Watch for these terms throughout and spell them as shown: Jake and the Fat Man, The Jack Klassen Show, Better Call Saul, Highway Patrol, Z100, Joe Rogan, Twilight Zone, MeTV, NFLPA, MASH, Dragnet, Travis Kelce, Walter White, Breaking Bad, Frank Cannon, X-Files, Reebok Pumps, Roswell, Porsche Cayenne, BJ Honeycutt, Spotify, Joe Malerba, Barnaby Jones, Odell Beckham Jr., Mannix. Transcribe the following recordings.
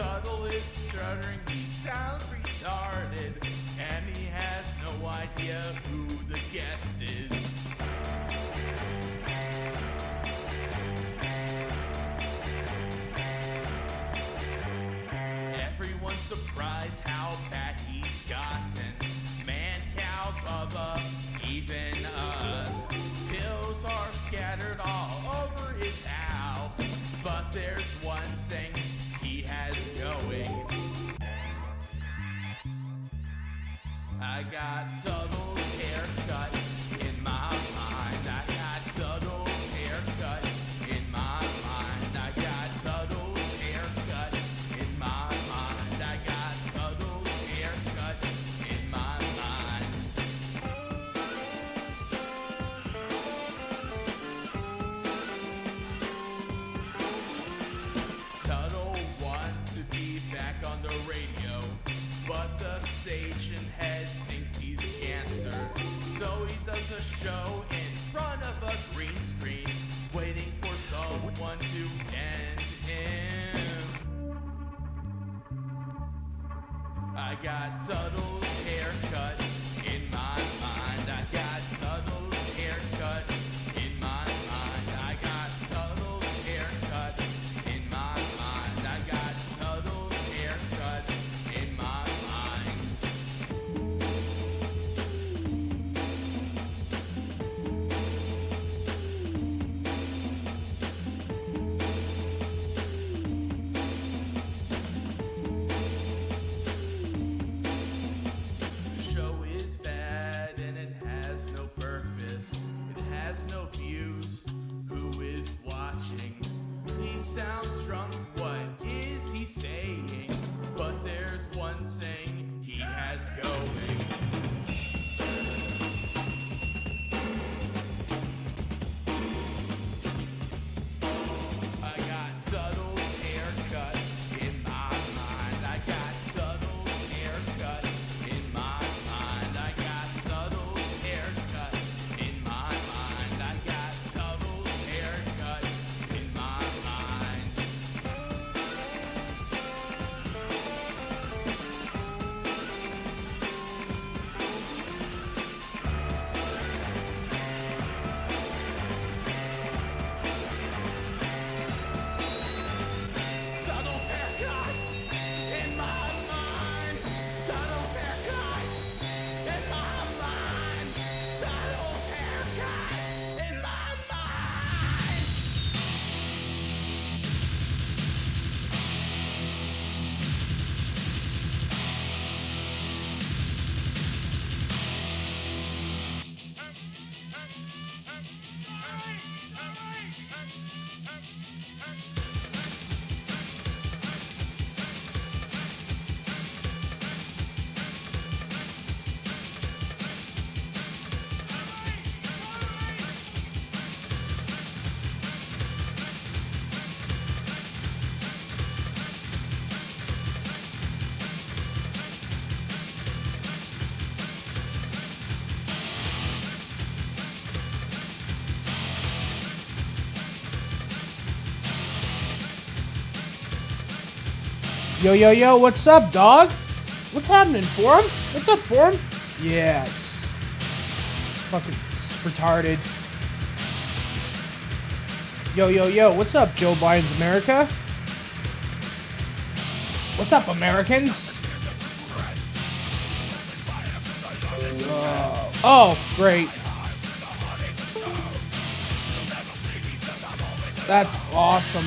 Tuttle is stuttering, he sounds retarded, and he has no idea who the guest is. Everyone's surprised how fat he's gotten. Man, cow, Bubba, even us. Pills are scattered all over his house, but there's one thing he has going. I got Tuttle's haircut in my mind. I got Tuttle's haircut in my mind. I got Tuttle's haircut in my mind. I got Tuttle's haircut in my mind. Tuttle wants to be back on the radio, but the station head thinks he's cancer, so he does a show in front of a green screen, waiting for someone to end him. I got Tuttle's haircut in my mind. I got Tuttle's haircut in my mind. I got Tuttle's haircut in my mind. I got Tuttle's haircut in my mind. Show is bad and it has no purpose. It has no views. Who is watching? He sounds drunk. What is he saying? But there's one thing he has going. I got Tuttle's haircut in my mind. I got Tuttle's haircut in my mind. I got Tuttle's haircut in my mind. I got Tuttle's haircut in my mind. Tuttle's haircut in my mind. Tuttle's haircut in my mind. Tuttle's haircut in my mind. Yo, yo, yo, what's up, dog? What's happening, Forum? What's up, Forum? Yes. Fucking retarded. Yo, yo, yo, what's up, Joe Biden's America? What's up, Americans? Oh, great. That's awesome.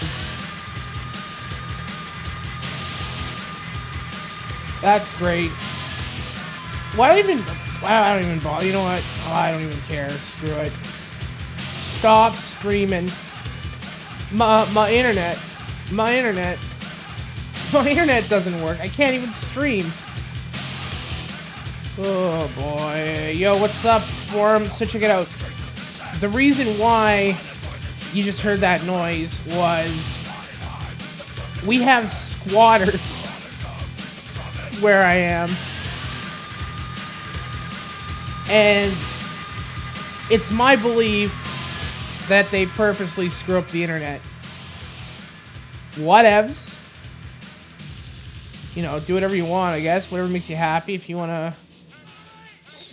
That's great. Why even? I don't even bother. You know what? I don't even care. Screw it. Stop screaming. My internet doesn't work. I can't even stream. Oh boy. Yo, what's up, Forum? So check it out. The reason why you just heard that noise was we have squatters where I am, and it's my belief that they purposely screw up the internet. Whatevs. you know, do whatever you want, I guess. Whatever makes you happy. If you want to,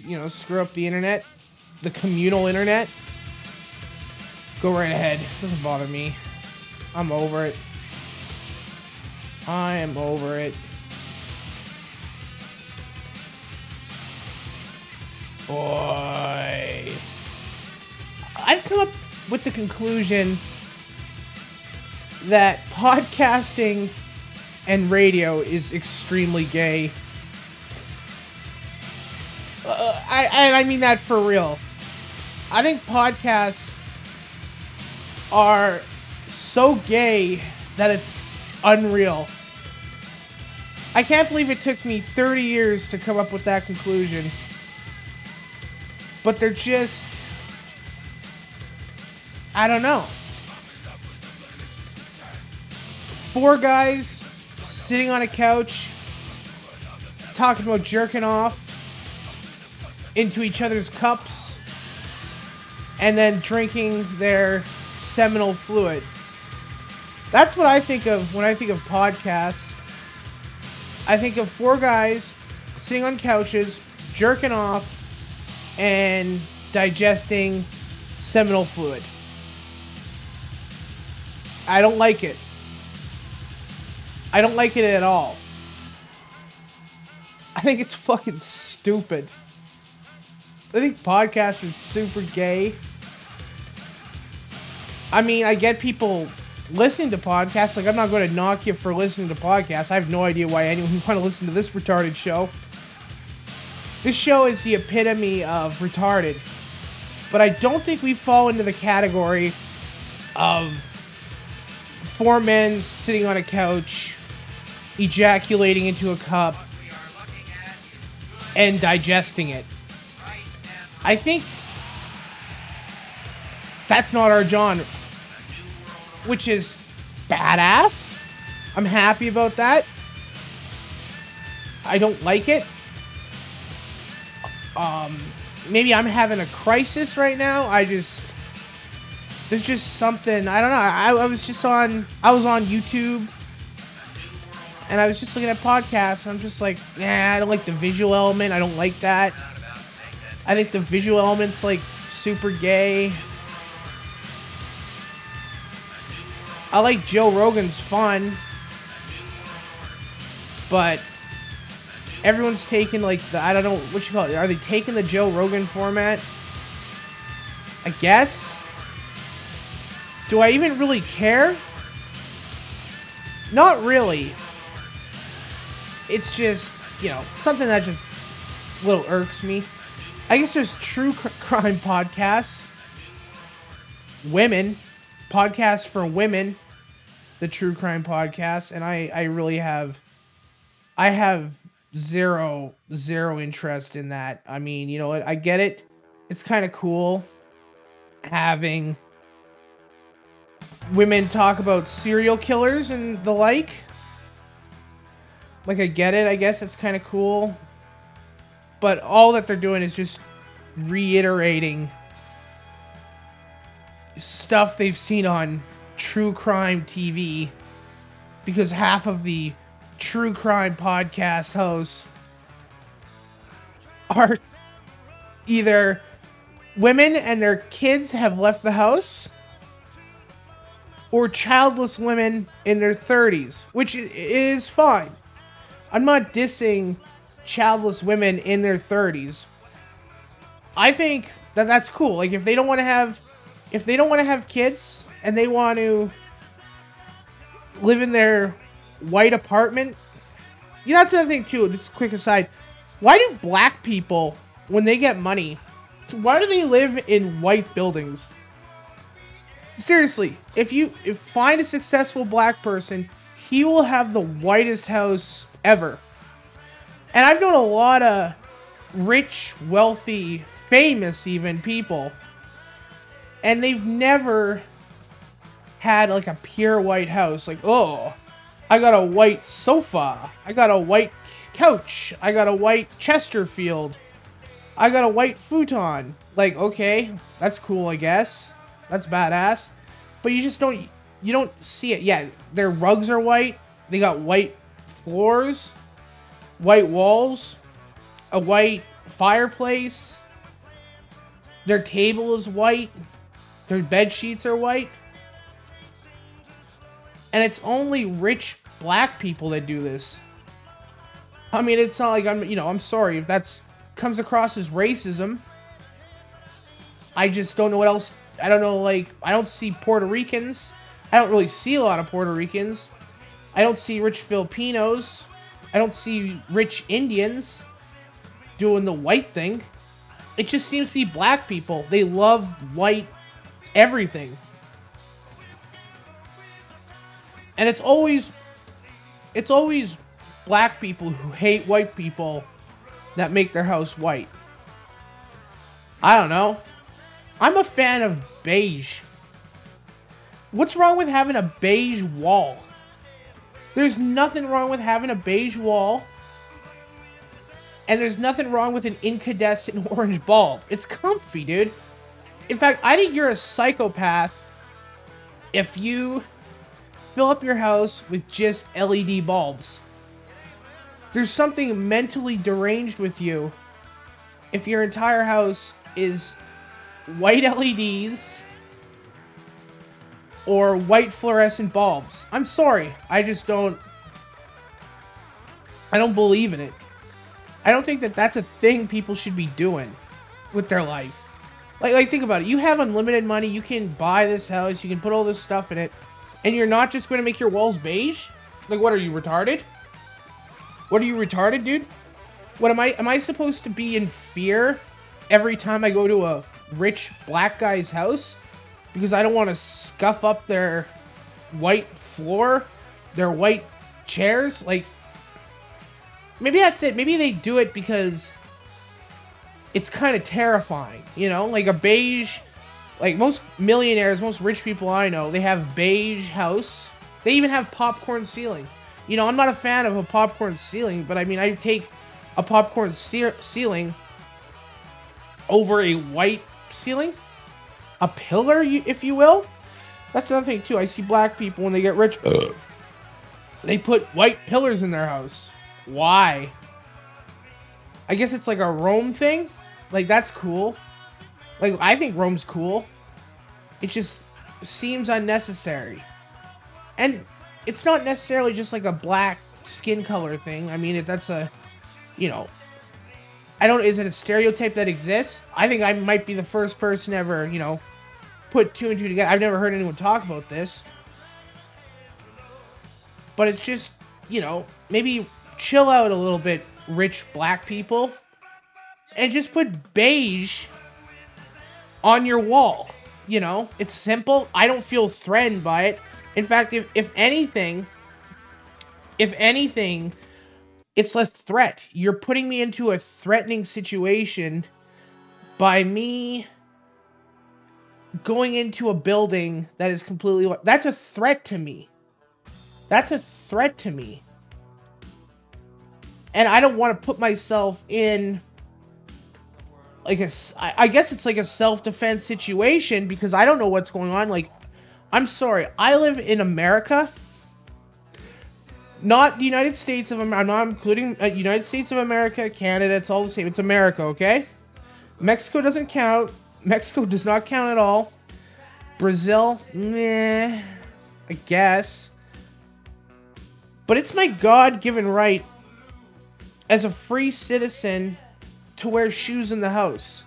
you know, screw up the internet, the communal internet, go right ahead. It doesn't bother me. I'm over it. I am over it. Boy. I've come up with the conclusion that podcasting and radio is extremely gay. I mean that for real. I think podcasts are so gay that it's unreal. I can't believe it took me 30 years to come up with that conclusion. But they're just... I don't know. Four guys sitting on a couch talking about jerking off into each other's cups and then drinking their seminal fluid. That's what I think of when I think of podcasts. I think of four guys sitting on couches, jerking off, and digesting seminal fluid. I don't like it. I don't like it at all. I think it's fucking stupid. I think podcasts are super gay. I mean, I get people listening to podcasts. Like, I'm not going to knock you for listening to podcasts. I have no idea why anyone would want to listen to this retarded show. This show is the epitome of retarded. But I don't think we fall into the category of four men sitting on a couch, ejaculating into a cup, and digesting it. I think that's not our genre, which is badass. I'm happy about that. I don't like it. Maybe I'm having a crisis right now. There's just something, I don't know. I was on YouTube and I was just looking at podcasts and I'm just like, nah, I don't like the visual element. I don't like that. I think the visual element's like super gay. I like Joe Rogan's fun, but everyone's taking like the, I don't know what you call it. Are they taking the Joe Rogan format? I guess. Do I even really care? Not really. It's just, you know, something that just a little irks me. I guess there's true crime podcasts. Women. Podcasts for women. The true crime podcasts. And I have zero interest in that. I mean, you know what? I get it. It's kind of cool having women talk about serial killers and the like. Like, I get it. I guess it's kind of cool. But all that they're doing is just reiterating stuff they've seen on true crime TV. Because half of the true crime podcast hosts are either women and their kids have left the house, or childless women in their 30s, which is fine. I'm not dissing childless women in their 30s. I think that that's cool. Like, if they don't want to have kids and they want to live in their white apartment, you know, that's another thing too. Just a quick aside: why do black people, when they get money, why do they live in white buildings? Seriously, if you find a successful black person, he will have the whitest house ever. And I've known a lot of rich, wealthy, famous even people, and they've never had like a pure white house. Like, oh, I got a white sofa. I got a white couch. I got a white Chesterfield. I got a white futon. Like, okay, that's cool, I guess. That's badass. But you just don't see it. Yeah, their rugs are white. They got white floors. white walls, a white fireplace. Their table is white. Their bed sheets are white. And it's only rich black people that do this. I mean, it's not like I'm sorry if that comes across as racism. I just don't know what else. I don't know, I don't see Puerto Ricans. I don't really see a lot of Puerto Ricans. I don't see rich Filipinos. I don't see rich Indians doing the white thing. It just seems to be black people. They love white everything. And it's always black people who hate white people that make their house white. I don't know. I'm a fan of beige. What's wrong with having a beige wall? There's nothing wrong with having a beige wall. And there's nothing wrong with an incandescent orange bulb. It's comfy, dude. In fact, I think you're a psychopath if you fill up your house with just LED bulbs. There's something mentally deranged with you if your entire house is white LEDs or white fluorescent bulbs. I'm sorry. I just don't... I don't believe in it. I don't think that that's a thing people should be doing with their life. Like think about it. You have unlimited money. You can buy this house. You can put all this stuff in it. And you're not just going to make your walls beige? Like, what are you, retarded? What are you, retarded, dude? What am I? Am I supposed to be in fear every time I go to a rich black guy's house? Because I don't want to scuff up their white floor, their white chairs. Like, maybe that's it. Maybe they do it because it's kind of terrifying, you know? Like a beige, like most millionaires, most rich people I know, they have beige house. They even have popcorn ceiling. You know, I'm not a fan of a popcorn ceiling, but I mean, I take a popcorn ceiling over a white ceiling. A pillar, if you will. That's another thing, too. I see black people when they get rich. They put white pillars in their house. Why? I guess it's like a Rome thing. Like, that's cool. Like, I think Rome's cool. It just seems unnecessary. And it's not necessarily just like a black skin color thing. I mean, if that's a, you know... I don't... Is it a stereotype that exists? I think I might be the first person ever, you know, put two and two together. I've never heard anyone talk about this. But it's just, you know, maybe chill out a little bit, rich black people. And just put beige on your wall. You know, it's simple. I don't feel threatened by it. In fact, if anything... It's a threat. You're putting me into a threatening situation by me going into a building that is completely... That's a threat to me. That's a threat to me. And I don't want to put myself in... I guess it's like a self-defense situation because I don't know what's going on. Like, I'm sorry. I live in America... Not the United States of America. I'm not including United States of America, Canada. It's all the same. It's America, okay? Mexico doesn't count. Mexico does not count at all. Brazil, meh, I guess. But it's my God-given right as a free citizen to wear shoes in the house.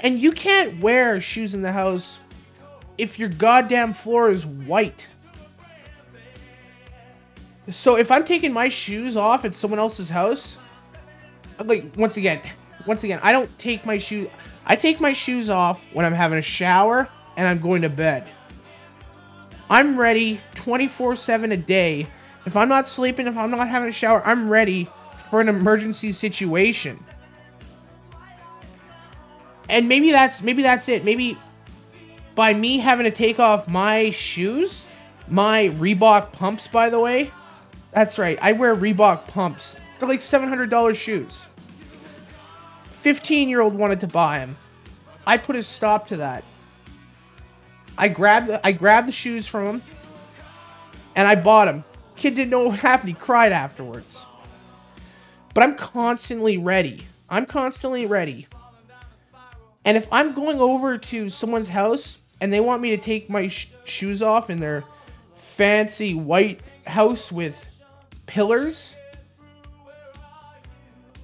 And you can't wear shoes in the house if your goddamn floor is white. So if I'm taking my shoes off at someone else's house, like, once again, I don't take my shoes. I take my shoes off when I'm having a shower and I'm going to bed. I'm ready 24/7 a day. If I'm not sleeping, if I'm not having a shower, I'm ready for an emergency situation. And maybe that's it. Maybe by me having to take off my shoes, my Reebok Pumps, by the way, that's right. I wear Reebok Pumps. They're like $700 shoes. 15-year-old wanted to buy them. I put a stop to that. I grabbed the shoes from him, and I bought them. Kid didn't know what happened. He cried afterwards. But I'm constantly ready. And if I'm going over to someone's house and they want me to take my shoes off in their fancy white house with pillars,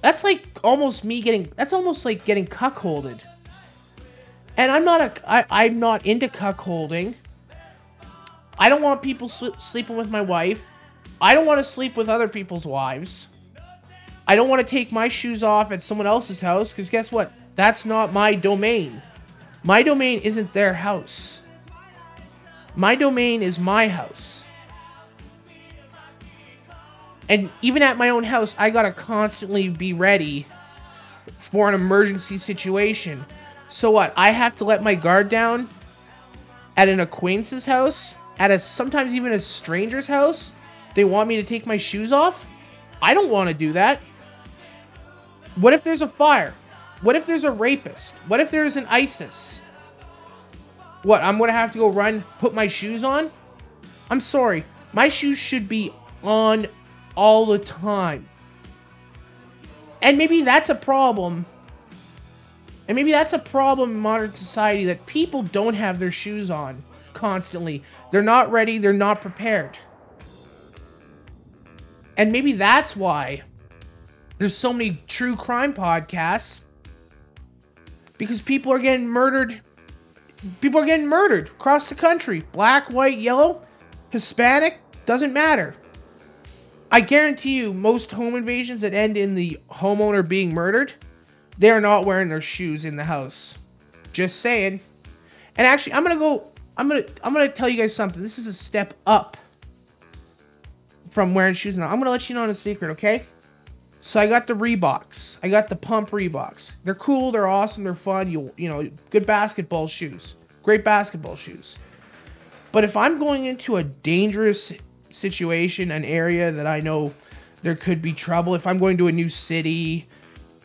that's almost like getting cuckolded. And I'm not into cuckolding. I don't want people sleeping with my wife. I don't want to sleep with other people's wives. I don't want to take my shoes off at someone else's house, because guess what? That's not my domain. My domain isn't their house. My domain is my house. And even at my own house, I gotta constantly be ready for an emergency situation. So what? I have to let my guard down at an acquaintance's house, at sometimes even a stranger's house. They want me to take my shoes off? I don't want to do that. What if there's a fire? What if there's a rapist? What if there's an ISIS? What, I'm going to have to go run, put my shoes on? I'm sorry. My shoes should be on all the time. And maybe that's a problem. And maybe that's a problem in modern society, that people don't have their shoes on constantly. They're not ready. They're not prepared. And maybe that's why there's so many true crime podcasts. Because people are getting murdered. People are getting murdered across the country. Black, white, yellow, Hispanic, doesn't matter. I guarantee you, most home invasions that end in the homeowner being murdered, they are not wearing their shoes in the house. Just saying. And actually, I'm gonna tell you guys something. This is a step up from wearing shoes now. I'm gonna let you know in a secret, okay? So I got the Reeboks. I got the Pump Reeboks. They're cool. They're awesome. They're fun. You know, good basketball shoes. Great basketball shoes. But if I'm going into a dangerous situation, an area that I know there could be trouble, if I'm going to a new city,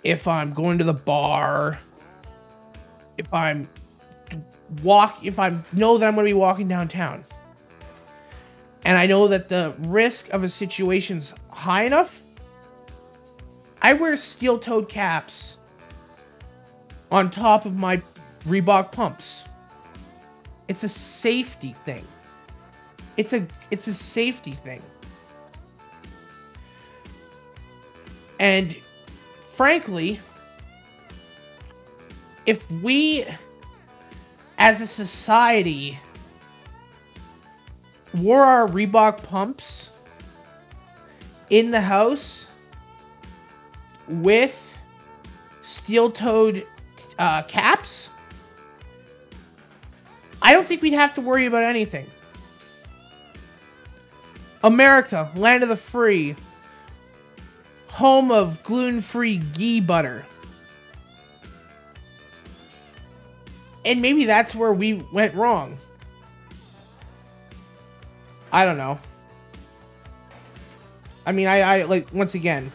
if I'm going to the bar, if I know that I'm going to be walking downtown, and I know that the risk of a situation's high enough, I wear steel-toed caps on top of my Reebok Pumps. It's a safety thing. It's a safety thing. And frankly, if we as a society wore our Reebok Pumps in the house with steel-toed caps, I don't think we'd have to worry about anything. America, land of the free, home of gluten-free ghee butter. And maybe that's where we went wrong. I don't know. I mean, I like, once again,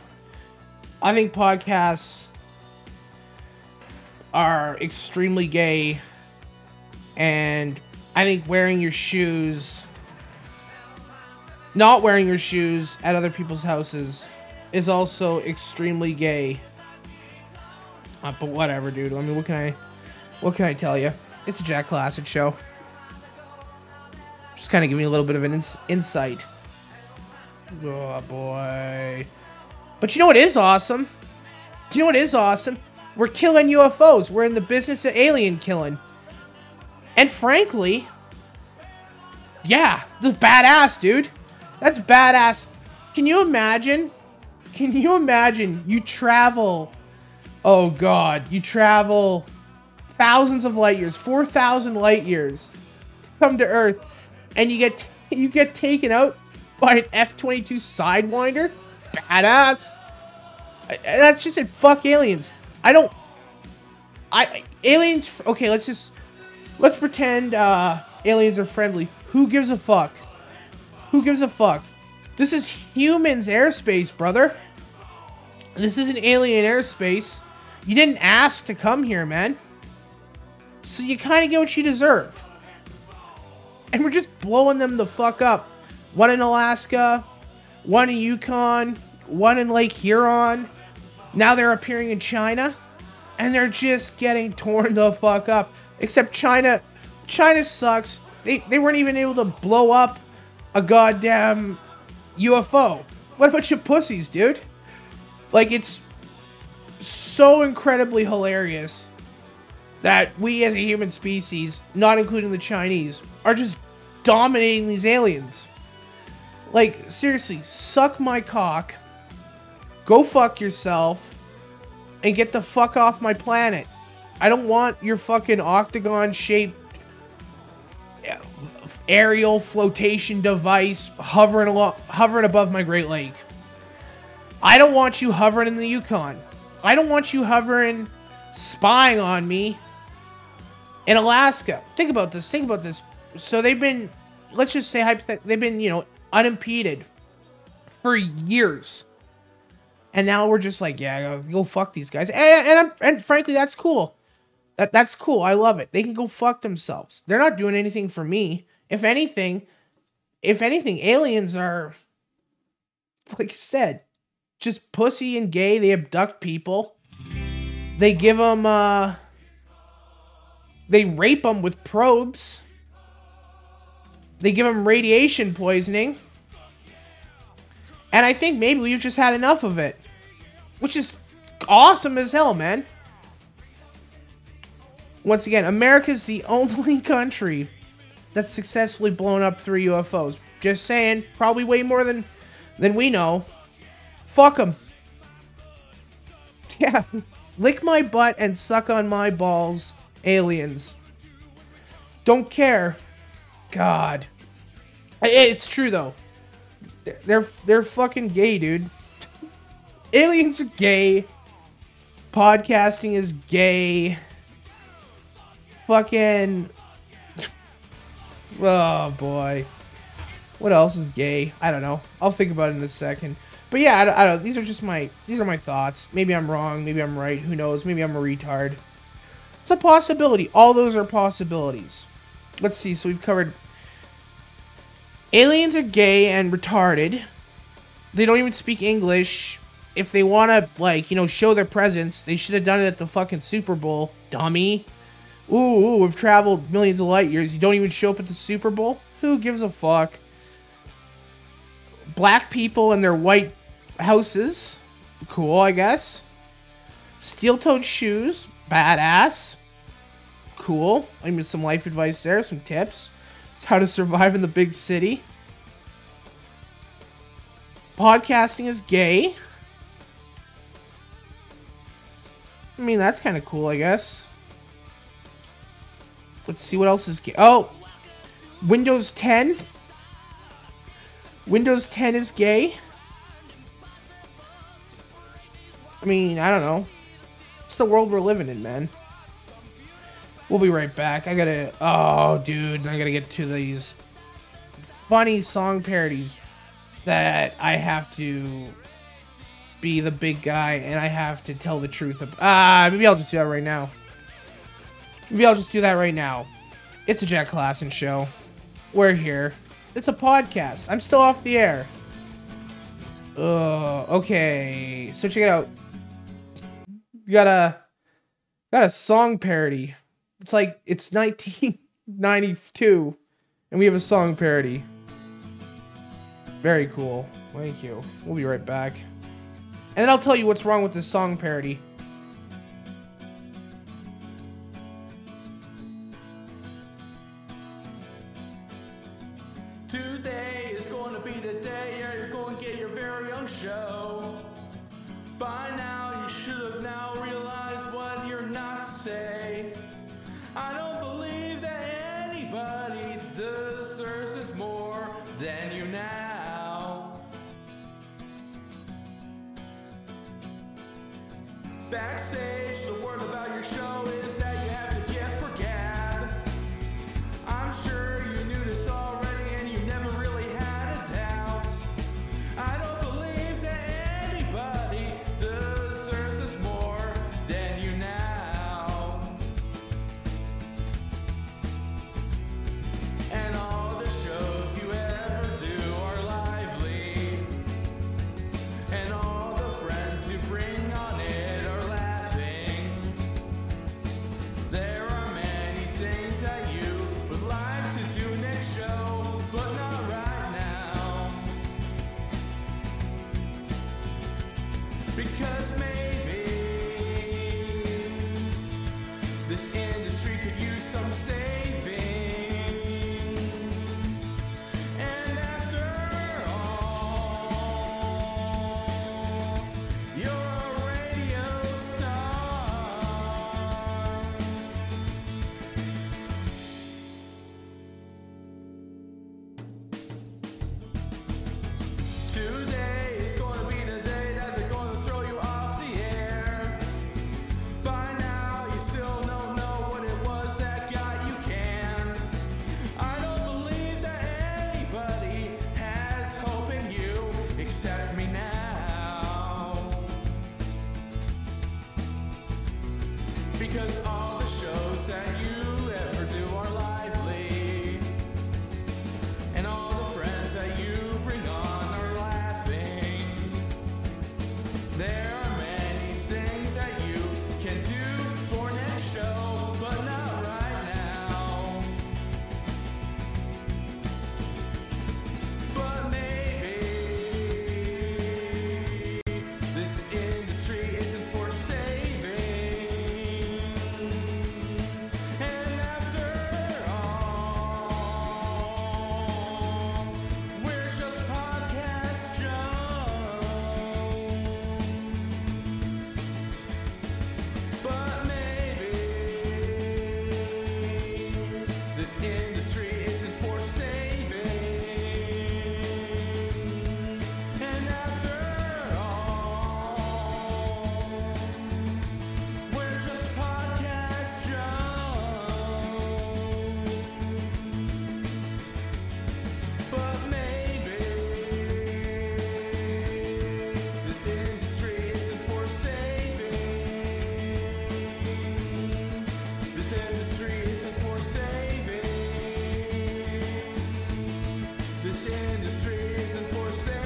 I think podcasts are extremely gay, and I think not wearing your shoes at other people's houses is also extremely gay. But whatever, dude. I mean, what can I tell you? It's a Jack Klassen show. Just kind of giving you a little bit of an insight. Oh boy. But you know what is awesome? We're killing UFOs. We're in the business of alien killing. And frankly, yeah, this is badass, dude. That's badass. Can you imagine you travel thousands of light years, 4,000 light years, come to Earth, and you get taken out by an F-22 Sidewinder? Badass. That's just it. Fuck aliens. Aliens. Okay, let's pretend aliens are friendly. Who gives a fuck? This is humans' airspace, brother. This isn't alien airspace. You didn't ask to come here, man. So you kind of get what you deserve. And we're just blowing them the fuck up. One in Alaska, one in Yukon, one in Lake Huron, Now they're appearing in China, and they're just getting torn the fuck up. Except China sucks. They weren't even able to blow up a goddamn UFO. What about your pussies, dude? Like, it's so incredibly hilarious that we as a human species, not including the Chinese, are just dominating these aliens. Like, seriously, suck my cock, go fuck yourself, and get the fuck off my planet. I don't want your fucking octagon-shaped aerial flotation device hovering above my Great Lake. I don't want you hovering in the Yukon. I don't want you hovering, spying on me in Alaska. Think about this. So they've been, let's just say hypothetically, they've been, unimpeded for years. And now we're just like, yeah, go fuck these guys. And frankly, that's cool. That's cool. I love it. They can go fuck themselves. They're not doing anything for me. If anything, aliens are, like I said, just pussy and gay. They abduct people. They give them, they rape them with probes. They give them radiation poisoning. And I think maybe we've just had enough of it. Which is awesome as hell, man. Once again, America's the only country that's successfully blown up 3 UFOs. Just saying, probably way more than we know. Fuck them. Yeah. Lick my butt and suck on my balls, aliens. Don't care. God. It's true, though. They're fucking gay, dude. Aliens are gay. Podcasting is gay. Fucking... Oh, boy. What else is gay? I don't know. I'll think about it in a second. But yeah, I don't know. These are my thoughts. Maybe I'm wrong. Maybe I'm right. Who knows? Maybe I'm a retard. It's a possibility. All those are possibilities. Let's see. So we've covered... Aliens are gay and retarded. They don't even speak English. If they want to, show their presence, they should have done it at the fucking Super Bowl. Dummy. Ooh, we've traveled millions of light years. You don't even show up at the Super Bowl? Who gives a fuck? Black people and their white houses. Cool, I guess. Steel-toed shoes. Badass. Cool. I mean, some life advice there. Some tips. How to survive in the big city. Podcasting is gay. I mean, that's kind of cool, I guess. Let's see what else is gay. Oh! Windows 10. Windows 10 is gay. I mean, I don't know. It's the world we're living in, man. We'll be right back. I gotta get to these funny song parodies that I have to be the big guy and I have to tell the truth about. Maybe I'll just do that right now. It's a Jack Klassen Show. We're here. It's a podcast. I'm still off the air. Okay. So check it out. Got a song parody. It's like, it's 1992, and we have a song parody. Very cool. Thank you. We'll be right back. And then I'll tell you what's wrong with this song parody. Today is going to be the day you're going to get your very own show. By now, you should have now realized what you're not saying. I don't believe that anybody deserves this more than you now. Backstage, the word about your show is that you have to get for gab. I'm sure you knew this already and you never really had a doubt. I don't believe that anybody deserves this more than you now. And all the shows you ever do are lively. And all the friends you bring on it. This industry could use some saving. And after all, you're a radio star. Today is going to be the day that they're going to throw you off the air. By now, you still don't know what it was that got you canned. I don't believe that anybody has hope in you except me now. Because all the shows that you ever do are lively, and all the friends that you bring on are laughing. There are many things that you can do for next show, but not right now. But maybe this industry isn't for saving. And after all, we're just podcast Joe. But maybe this industry isn't for saving. And after all, we're just podcast Joe. But maybe this industry isn't for saving. This industry isn't for saving. This industry isn't for saving.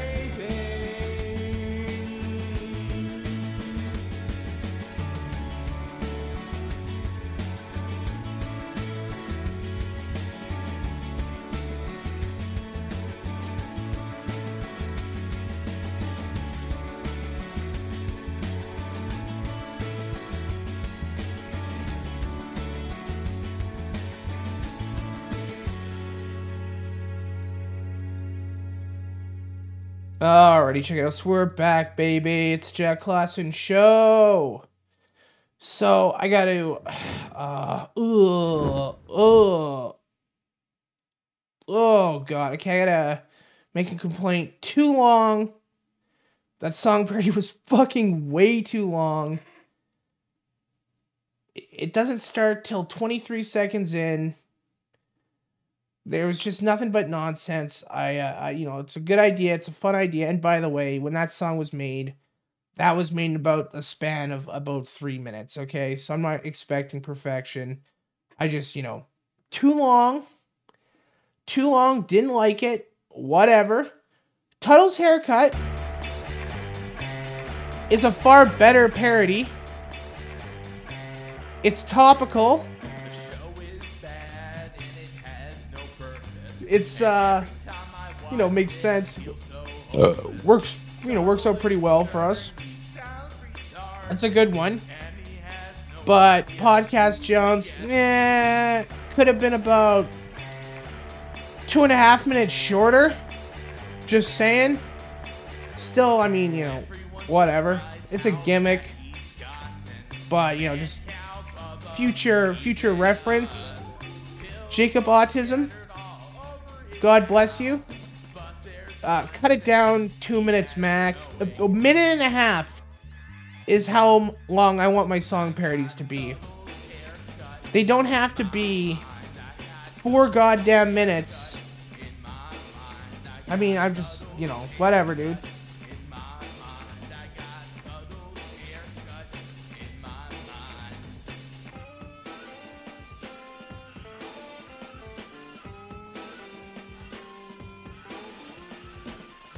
Alrighty, check it out. So we're back, baby. It's Jack Klassen Show. So I got to, I gotta make a complaint. Too long. That song parody was fucking way too long. It doesn't start till 23 seconds in. There was just nothing but nonsense. I you know, it's a good idea. It's a fun idea. And by the way, when that song was made, that was made in about a span of about 3 minutes. Okay, so I'm not expecting perfection. I just, you know, too long. Didn't like it. Whatever. Tuttle's haircut is a far better parody. It's topical. It's, you know, makes sense. Works out pretty well for us. That's a good one. But Podcast Jones, could have been about 2.5 minutes shorter. Just saying. Still, I mean, you know, whatever. It's a gimmick. But, you know, just future reference. Jacob Autism. God bless you. Cut it down 2 minutes max. A minute and a half is how long I want my song parodies to be. They don't have to be 4 goddamn minutes. I mean, I'm just, you know, whatever, dude.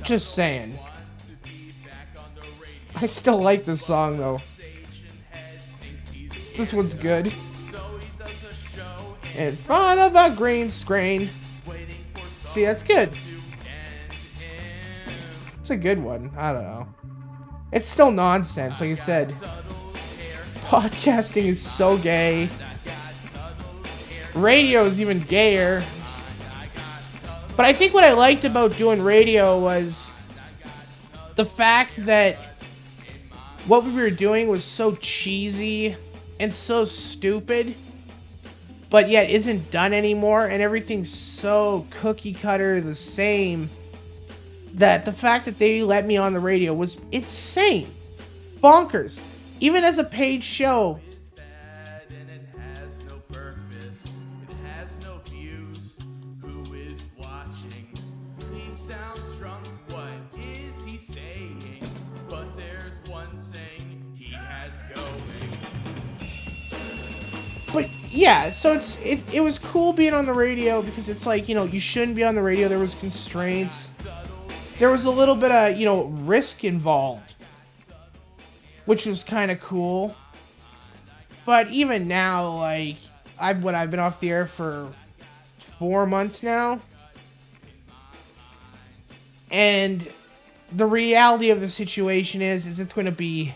Just saying. I still like this song though. This one's good. In front of a green screen. See, that's good. It's a good one. I don't know. It's still nonsense, like I said. Podcasting is so gay. Radio is even gayer. But I think what I liked about doing radio was the fact that what we were doing was so cheesy and so stupid, but yet isn't done anymore, and everything's so cookie cutter the same, that the fact that they let me on the radio was insane. Bonkers. Even as a paid show, yeah, so it was cool being on the radio because it's like, you know, you shouldn't be on the radio. There was constraints. There was a little bit of, you know, risk involved, which was kind of cool. But even now, like, I've been off the air for 4 months now. And the reality of the situation is it's going to be,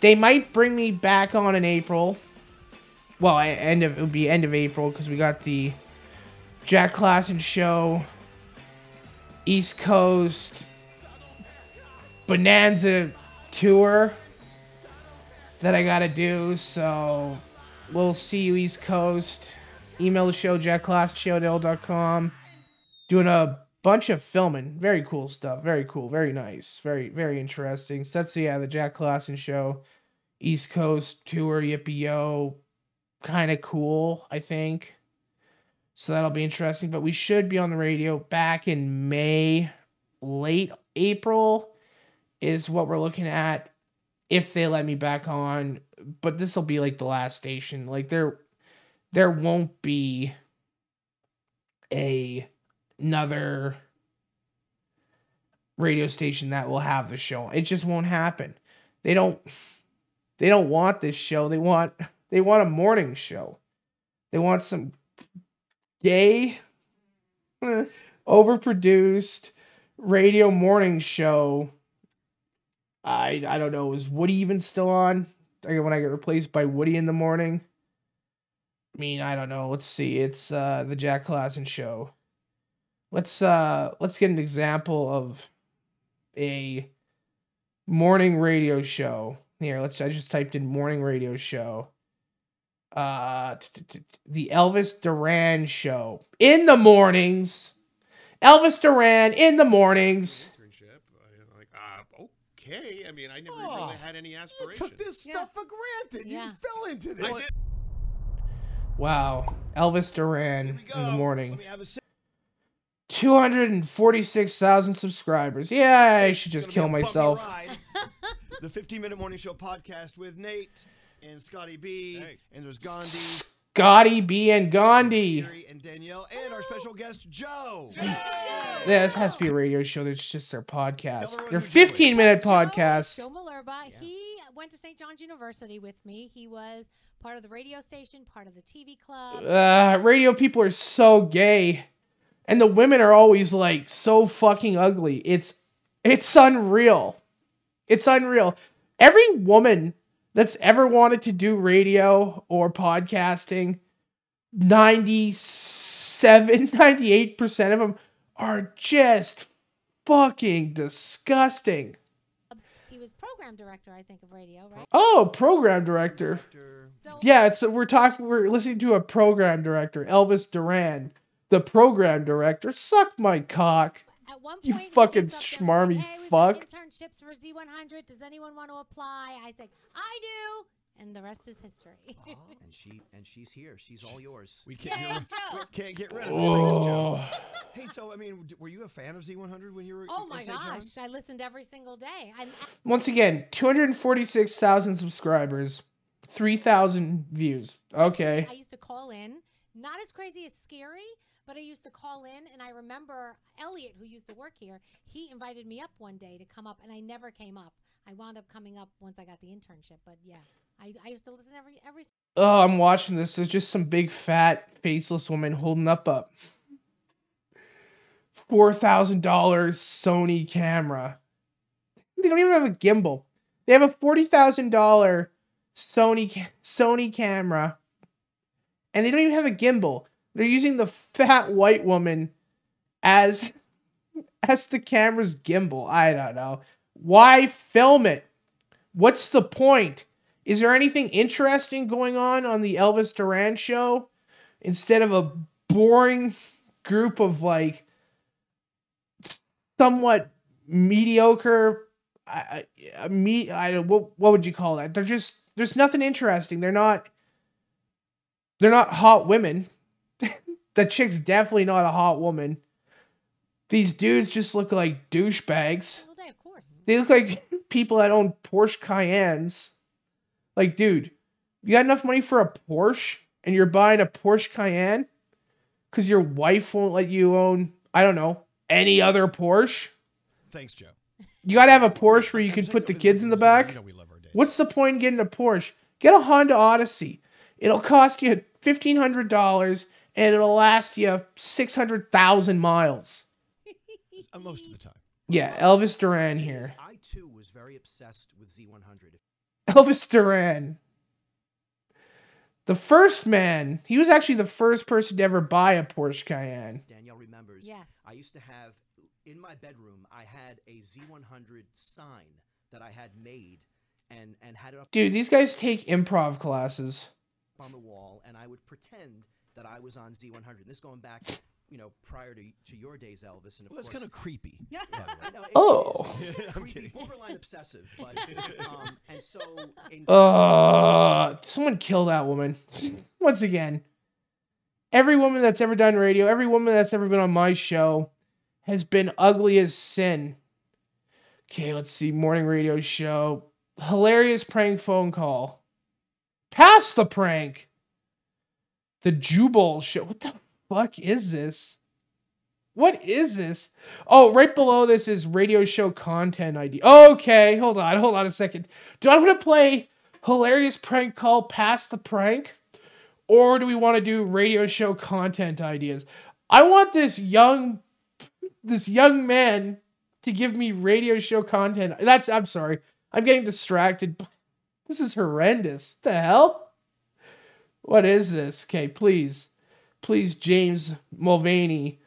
they might bring me back on in April. Well, it would be end of April because we got the Jack Klassen Show, East Coast Bonanza Tour that I gotta do. So we'll see you East Coast. Email the show, jackklassenshow@l.com. Doing a bunch of filming. Very cool stuff. Very cool. Very nice. Very, very interesting. So that's, yeah, the Jack Klassen Show, East Coast Tour, yippee-yo. Kind of cool, I think. So that'll be interesting. But we should be on the radio back in May. Late April is what we're looking at if they let me back on. But this will be like the last station. Like there won't be another radio station that will have the show. It just won't happen. They don't want this show. They want a morning show. They want some gay, overproduced radio morning show. I don't know. Is Woody even still on? When I get replaced by Woody in the morning? I mean, I don't know. Let's see. It's the Jack Klassen Show. Let's get an example of a morning radio show. Here, I just typed in morning radio show. The Elvis Duran Show in the mornings. Elvis Duran in the mornings. Okay, I mean, I never really had any aspirations. You took this stuff for granted. Yeah. You fell into this. Wow, Elvis Duran in the morning. 246,000 subscribers. Yeah, I should just kill myself. The 15-minute morning show podcast with Nate. And Scotty B, and there's Gandhi. Scotty B and Gandhi. And Danielle, and our special guest, Joe. Yeah, this has to be a radio show. That's just their podcast. Their 15-minute podcast. Joe Malerba. Yeah. He went to St. John's University with me. He was part of the radio station, part of the TV club. Radio people are so gay. And the women are always, like, so fucking ugly. It's unreal. It's unreal. Every woman that's ever wanted to do radio or podcasting, 98% of them are just fucking disgusting. He was program director, I think, of radio, right? Oh, program director. Yeah, we're listening to a program director, Elvis Duran, the program director. Suck my cock. At one point, you fucking schmarmy like, hey, fuck. Internships for Z100. Does anyone want to apply? I said, I do. And the rest is history. Oh, and she's here. She's all yours. We can't, can't get rid of her. Hey, so, I mean, were you a fan of Z100 when you were? Oh, my gosh. I listened every single day. Once again, 246,000 subscribers, 3,000 views. Okay. I used to call in. Not as crazy as scary. But I used to call in, and I remember Elliot, who used to work here, he invited me up one day to come up, and I never came up. I wound up coming up once I got the internship, but yeah. I used to listen every... Oh, I'm watching this. There's just some big, fat, faceless woman holding up. $4,000 Sony camera. They don't even have a gimbal. They have a $40,000 Sony camera, and they don't even have a gimbal. They're using the fat white woman as the camera's gimbal. I don't know. Why film it? What's the point? Is there anything interesting going on the Elvis Duran show instead of a boring group of like somewhat mediocre? What would you call that? They're just, there's nothing interesting. They're not hot women. The chick's definitely not a hot woman. These dudes just look like douchebags. Well, of course. They look like people that own Porsche Cayennes. Like, dude, you got enough money for a Porsche and you're buying a Porsche Cayenne because your wife won't let you own, I don't know, any other Porsche? Thanks, Joe. You got to have a Porsche where you can put the kids in the back. You know we love our day. What's the point in getting a Porsche? Get a Honda Odyssey. It'll cost you $1,500 and it'll last you 600,000 miles. Most of the time. Yeah, Elvis Duran here. I too was very obsessed with Z100. Elvis Duran. The first man, he was actually the first person to ever buy a Porsche Cayenne. Danielle remembers. Yes. I used to have, in my bedroom, I had a Z100 sign that I had made and had it up. Dude, these guys take improv classes. On the wall, and I would pretend that I was on Z100. This going back, you know, prior to your days, Elvis. And of course, it's kind of creepy. Yeah. No, it's creepy, borderline obsessive. But, and so. Someone kill that woman. Once again, every woman that's ever done radio, every woman that's ever been on my show has been ugly as sin. Okay, let's see. Morning radio show. Hilarious prank phone call. Pass the prank. The Jubal show. What the fuck is this? What is this? Oh, right below this is radio show content ID. Okay, hold on a second. Do I want to play hilarious prank call pass the prank? Or do we want to do radio show content ideas? I want this young man to give me radio show content. I'm sorry. I'm getting distracted. This is horrendous. What the hell? What is this? Okay, please, James Mulvaney,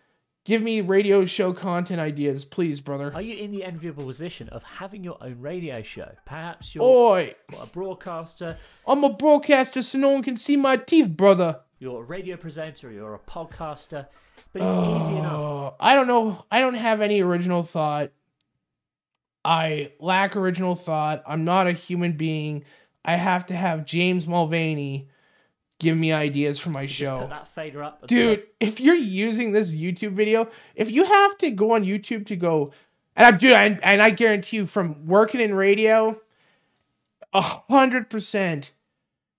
give me radio show content ideas, please, brother. Are you in the enviable position of having your own radio show? Perhaps you're a broadcaster. I'm a broadcaster, so no one can see my teeth, brother. You're a radio presenter. You're a podcaster, but it's easy enough. I don't know. I don't have any original thought. I lack original thought. I'm not a human being. I have to have James Mulvaney give me ideas for my show. Put that fader up. Dude, if you're using this YouTube video, if you have to go on YouTube to go, and I guarantee you from working in radio, 100%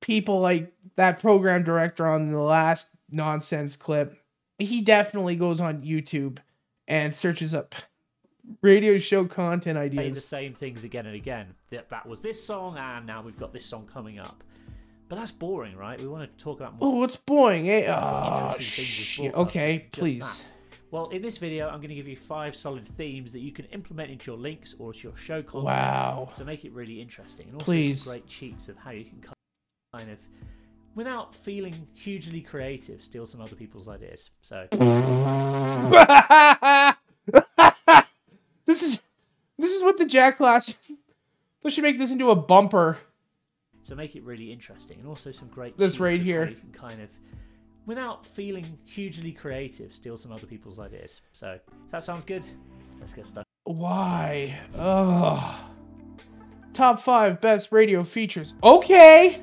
people like that program director on the last nonsense clip, he definitely goes on YouTube and searches up radio show content ideas. Play the same things again and again. That was this song, and now we've got this song coming up. But that's boring, right? We want to talk about more. Oh, it's boring. Interesting things. Okay, please. That. Well, in this video, I'm going to give you 5 solid themes that you can implement into your links or to your show content to make it really interesting. And also some great cheats of how you can kind of, without feeling hugely creative, steal some other people's ideas. So. This is what the Jack Klassen. They should make this into a bumper. So make it really interesting, and also some great. This right here. You can kind of, without feeling hugely creative, steal some other people's ideas. So if that sounds good, let's get started. Why? Ugh. Top 5 best radio features. Okay.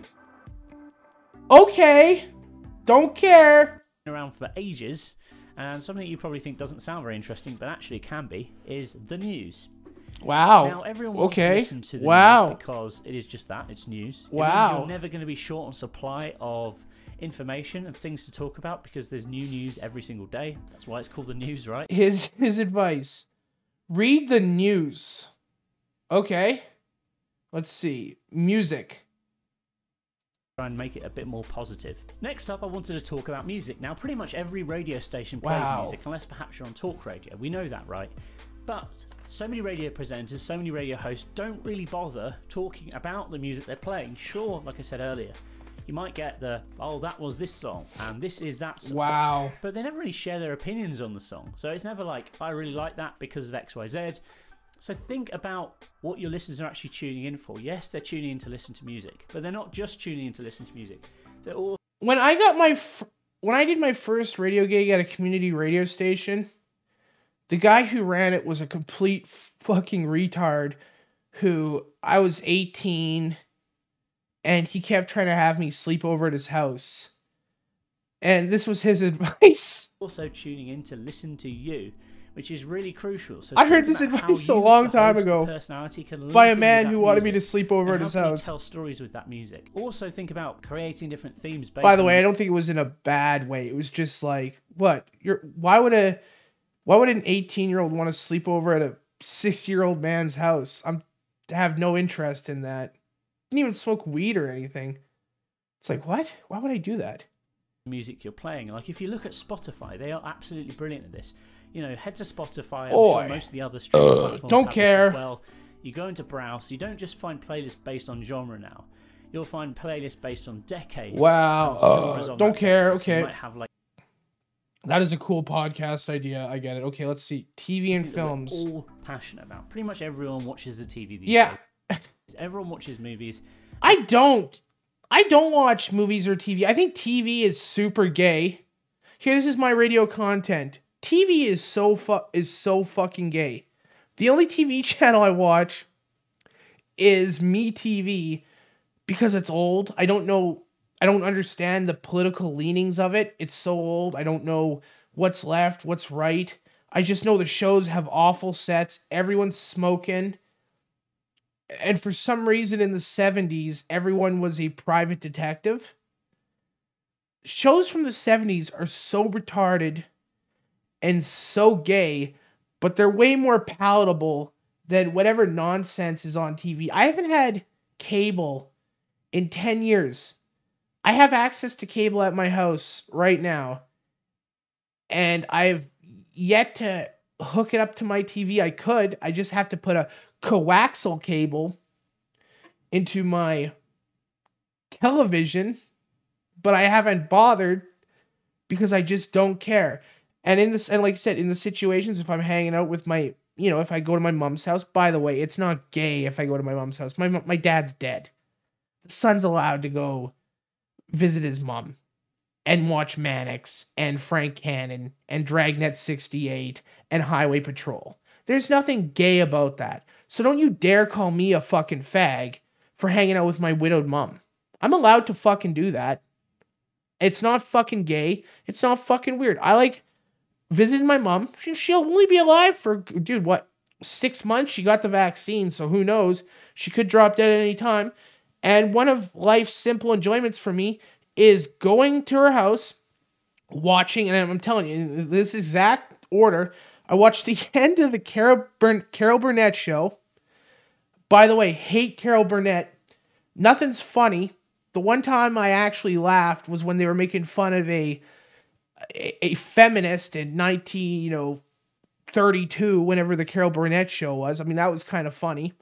Don't care. Been around for ages. And something you probably think doesn't sound very interesting, but actually can be, is the news. Wow. Now, everyone wants to listen to the news because it is just that. It's news. Wow. You're never going to be short on supply of information and things to talk about because there's new news every single day. That's why it's called the news, right? His advice. Read the news. Okay. Let's see. Music. And make it a bit more positive. Next up, I wanted to talk about music. Now, pretty much every radio station plays music, unless perhaps you're on talk radio. We know that, right? But so many radio presenters, so many radio hosts don't really bother talking about the music they're playing. Sure, like I said earlier, you might get the, oh, that was this song and this is that song. Wow. But they never really share their opinions on the song. So it's never like, I really like that because of X, Y, Z. So think about what your listeners are actually tuning in for. Yes, they're tuning in to listen to music, but they're not just tuning in to listen to music. They're all... When I got my... When I did my first radio gig at a community radio station, the guy who ran it was a complete fucking retard who I was 18 and he kept trying to have me sleep over at his house. And this was his advice. Also tuning in to listen to you, which is really crucial. So I heard this advice a long time ago by a man who wanted me to sleep over at his house. Tell stories with that music. Also think about creating different themes. By the way, I don't think it was in a bad way. It was just like, what? Why would an 18-year-old want to sleep over at a 60-year-old man's house? I have no interest in that. I didn't even smoke weed or anything. It's like, what? Why would I do that? Music you're playing. Like if you look at Spotify, they are absolutely brilliant at this. You know, head to Spotify. I'm sure most of the other streaming platforms don't care. As well, you go into browse. You don't just find playlists based on genre now. You'll find playlists based on decades. Wow. Don't care. Okay. You might have like... That is a cool podcast idea. I get it. Okay, let's see. TV and films. We're all passionate about. Pretty much everyone watches the TV these days. Everyone watches movies. I don't watch movies or TV. I think TV is super gay. Here, this is my radio content. TV is so fucking gay. The only TV channel I watch is Me TV because it's old. I don't know. I don't understand the political leanings of it. It's so old. I don't know what's left, what's right. I just know the shows have awful sets. Everyone's smoking. And for some reason in the 70s, everyone was a private detective. Shows from the 70s are so retarded and so gay, but they're way more palatable than whatever nonsense is on TV. I haven't had cable in 10 years. I have access to cable at my house right now, and I've yet to hook it up to my TV. I could. I just have to put a coaxial cable into my television, but I haven't bothered because I just don't care. And like I said, in the situations, if I'm hanging out with my, you know, if I go to my mom's house, by the way, it's not gay if I go to my mom's house. My dad's dead. The son's allowed to go visit his mom and watch Mannix and Frank Cannon and Dragnet 68 and Highway Patrol. There's nothing gay about that. So don't you dare call me a fucking fag for hanging out with my widowed mom. I'm allowed to fucking do that. It's not fucking gay. It's not fucking weird. I like... visited my mom. She'll only be alive for, 6 months? She got the vaccine, so who knows? She could drop dead at any time. And one of life's simple enjoyments for me is going to her house, watching, and I'm telling you, in this exact order, I watched the end of the Carol Burnett show. By the way, hate Carol Burnett. Nothing's funny. The one time I actually laughed was when they were making fun of a feminist in 1932, whenever the Carol Burnett show was. I mean, that was kind of funny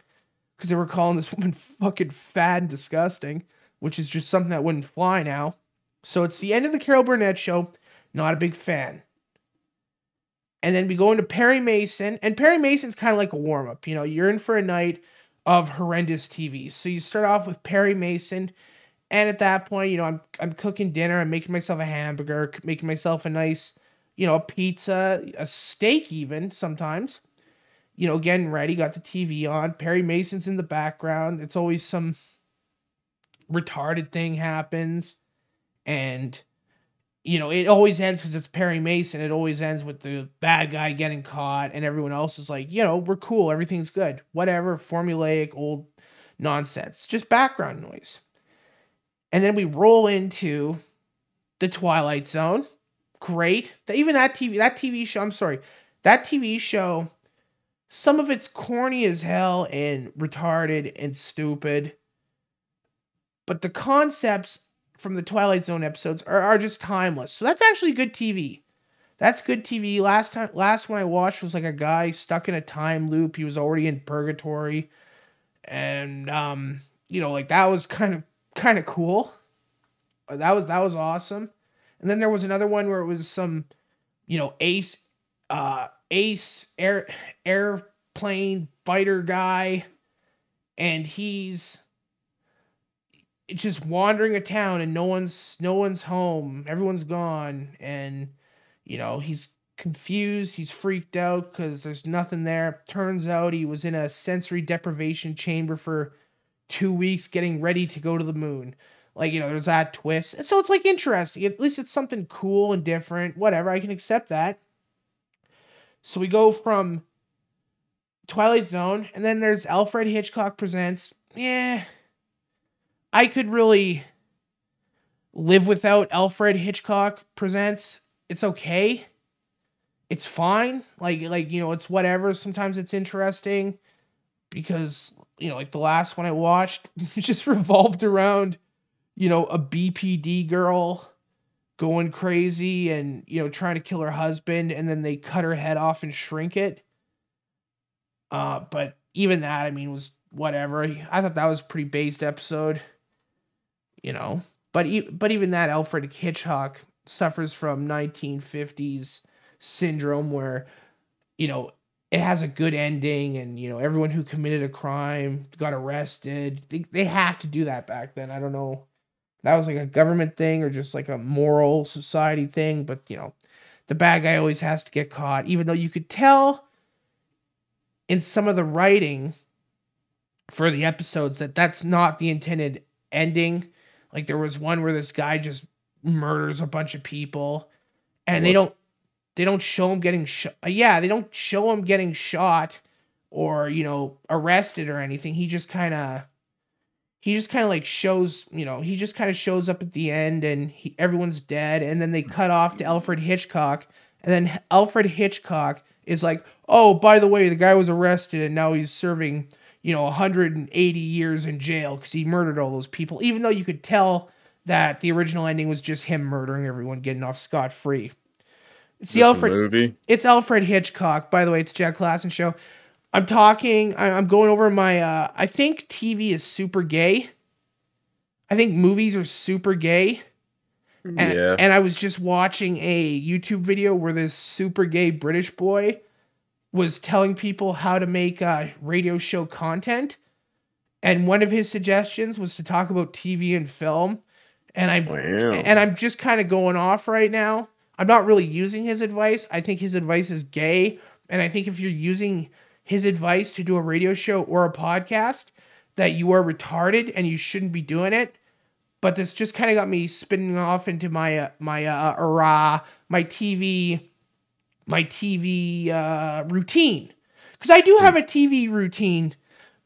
because they were calling this woman fucking fat and disgusting, which is just something that wouldn't fly now. So it's the end of the Carol Burnett show. Not a big fan. And then we go into Perry Mason, and Perry Mason's kind of like a warm-up. You know, you're in for a night of horrendous TV. So you start off with Perry Mason. And at that point, you know, I'm cooking dinner. I'm making myself a hamburger, making myself a nice, you know, a pizza, a steak even sometimes. You know, getting ready, got the TV on. Perry Mason's in the background. It's always some retarded thing happens. And, you know, it always ends because it's Perry Mason. It always ends with the bad guy getting caught and everyone else is like, you know, we're cool. Everything's good. Whatever, formulaic, old nonsense. Just background noise. And then we roll into the Twilight Zone. Great. Even that TV show, I'm sorry. That TV show, some of it's corny as hell and retarded and stupid. But the concepts from the Twilight Zone episodes are just timeless. So that's actually good TV. That's good TV. Last one I watched was like a guy stuck in a time loop. He was already in purgatory. And, you know, like that was kind of cool. That was awesome. And then there was another one where it was some, ace airplane fighter guy, and he's just wandering a town, and no one's home. Everyone's gone, and he's confused. He's freaked out because there's nothing there. Turns out he was in a sensory deprivation chamber for 2 weeks, getting ready to go to the moon. There's that twist. And so it's interesting. At least it's something cool and different. Whatever, I can accept that. So we go from Twilight Zone, and then there's Alfred Hitchcock Presents. Yeah, I could really live without Alfred Hitchcock Presents. It's okay. It's fine. It's whatever. Sometimes it's interesting because, the last one I watched just revolved around, a BPD girl going crazy and, trying to kill her husband, and then they cut her head off and shrink it. But even that, was whatever. I thought that was a pretty based episode, but even that, Alfred Hitchcock suffers from 1950s syndrome where, it has a good ending, and, everyone who committed a crime got arrested. They have to do that back then. I don't know. That was a government thing or just a moral society thing. But, the bad guy always has to get caught, even though you could tell in some of the writing for the episodes that that's not the intended ending. There was one where this guy just murders a bunch of people, and they don't show him getting shot. Yeah, they don't show him getting shot or, arrested or anything. He just kind of shows up at the end, and everyone's dead. And then they cut off to Alfred Hitchcock. And then Alfred Hitchcock is like, oh, by the way, the guy was arrested, and now he's serving, 180 years in jail because he murdered all those people. Even though you could tell that the original ending was just him murdering everyone, getting off scot-free. It's Alfred Hitchcock. By the way, it's Jack Klassen Show. I'm going over my, I think TV is super gay. I think movies are super gay. And I was just watching a YouTube video where this super gay British boy was telling people how to make radio show content. And one of his suggestions was to talk about TV and film. And I'm just kind of going off right now. I'm not really using his advice. I think his advice is gay. And I think if you're using his advice to do a radio show or a podcast, that you are retarded and you shouldn't be doing it. But this just kind of got me spinning off into my TV routine. Because I do have a TV routine,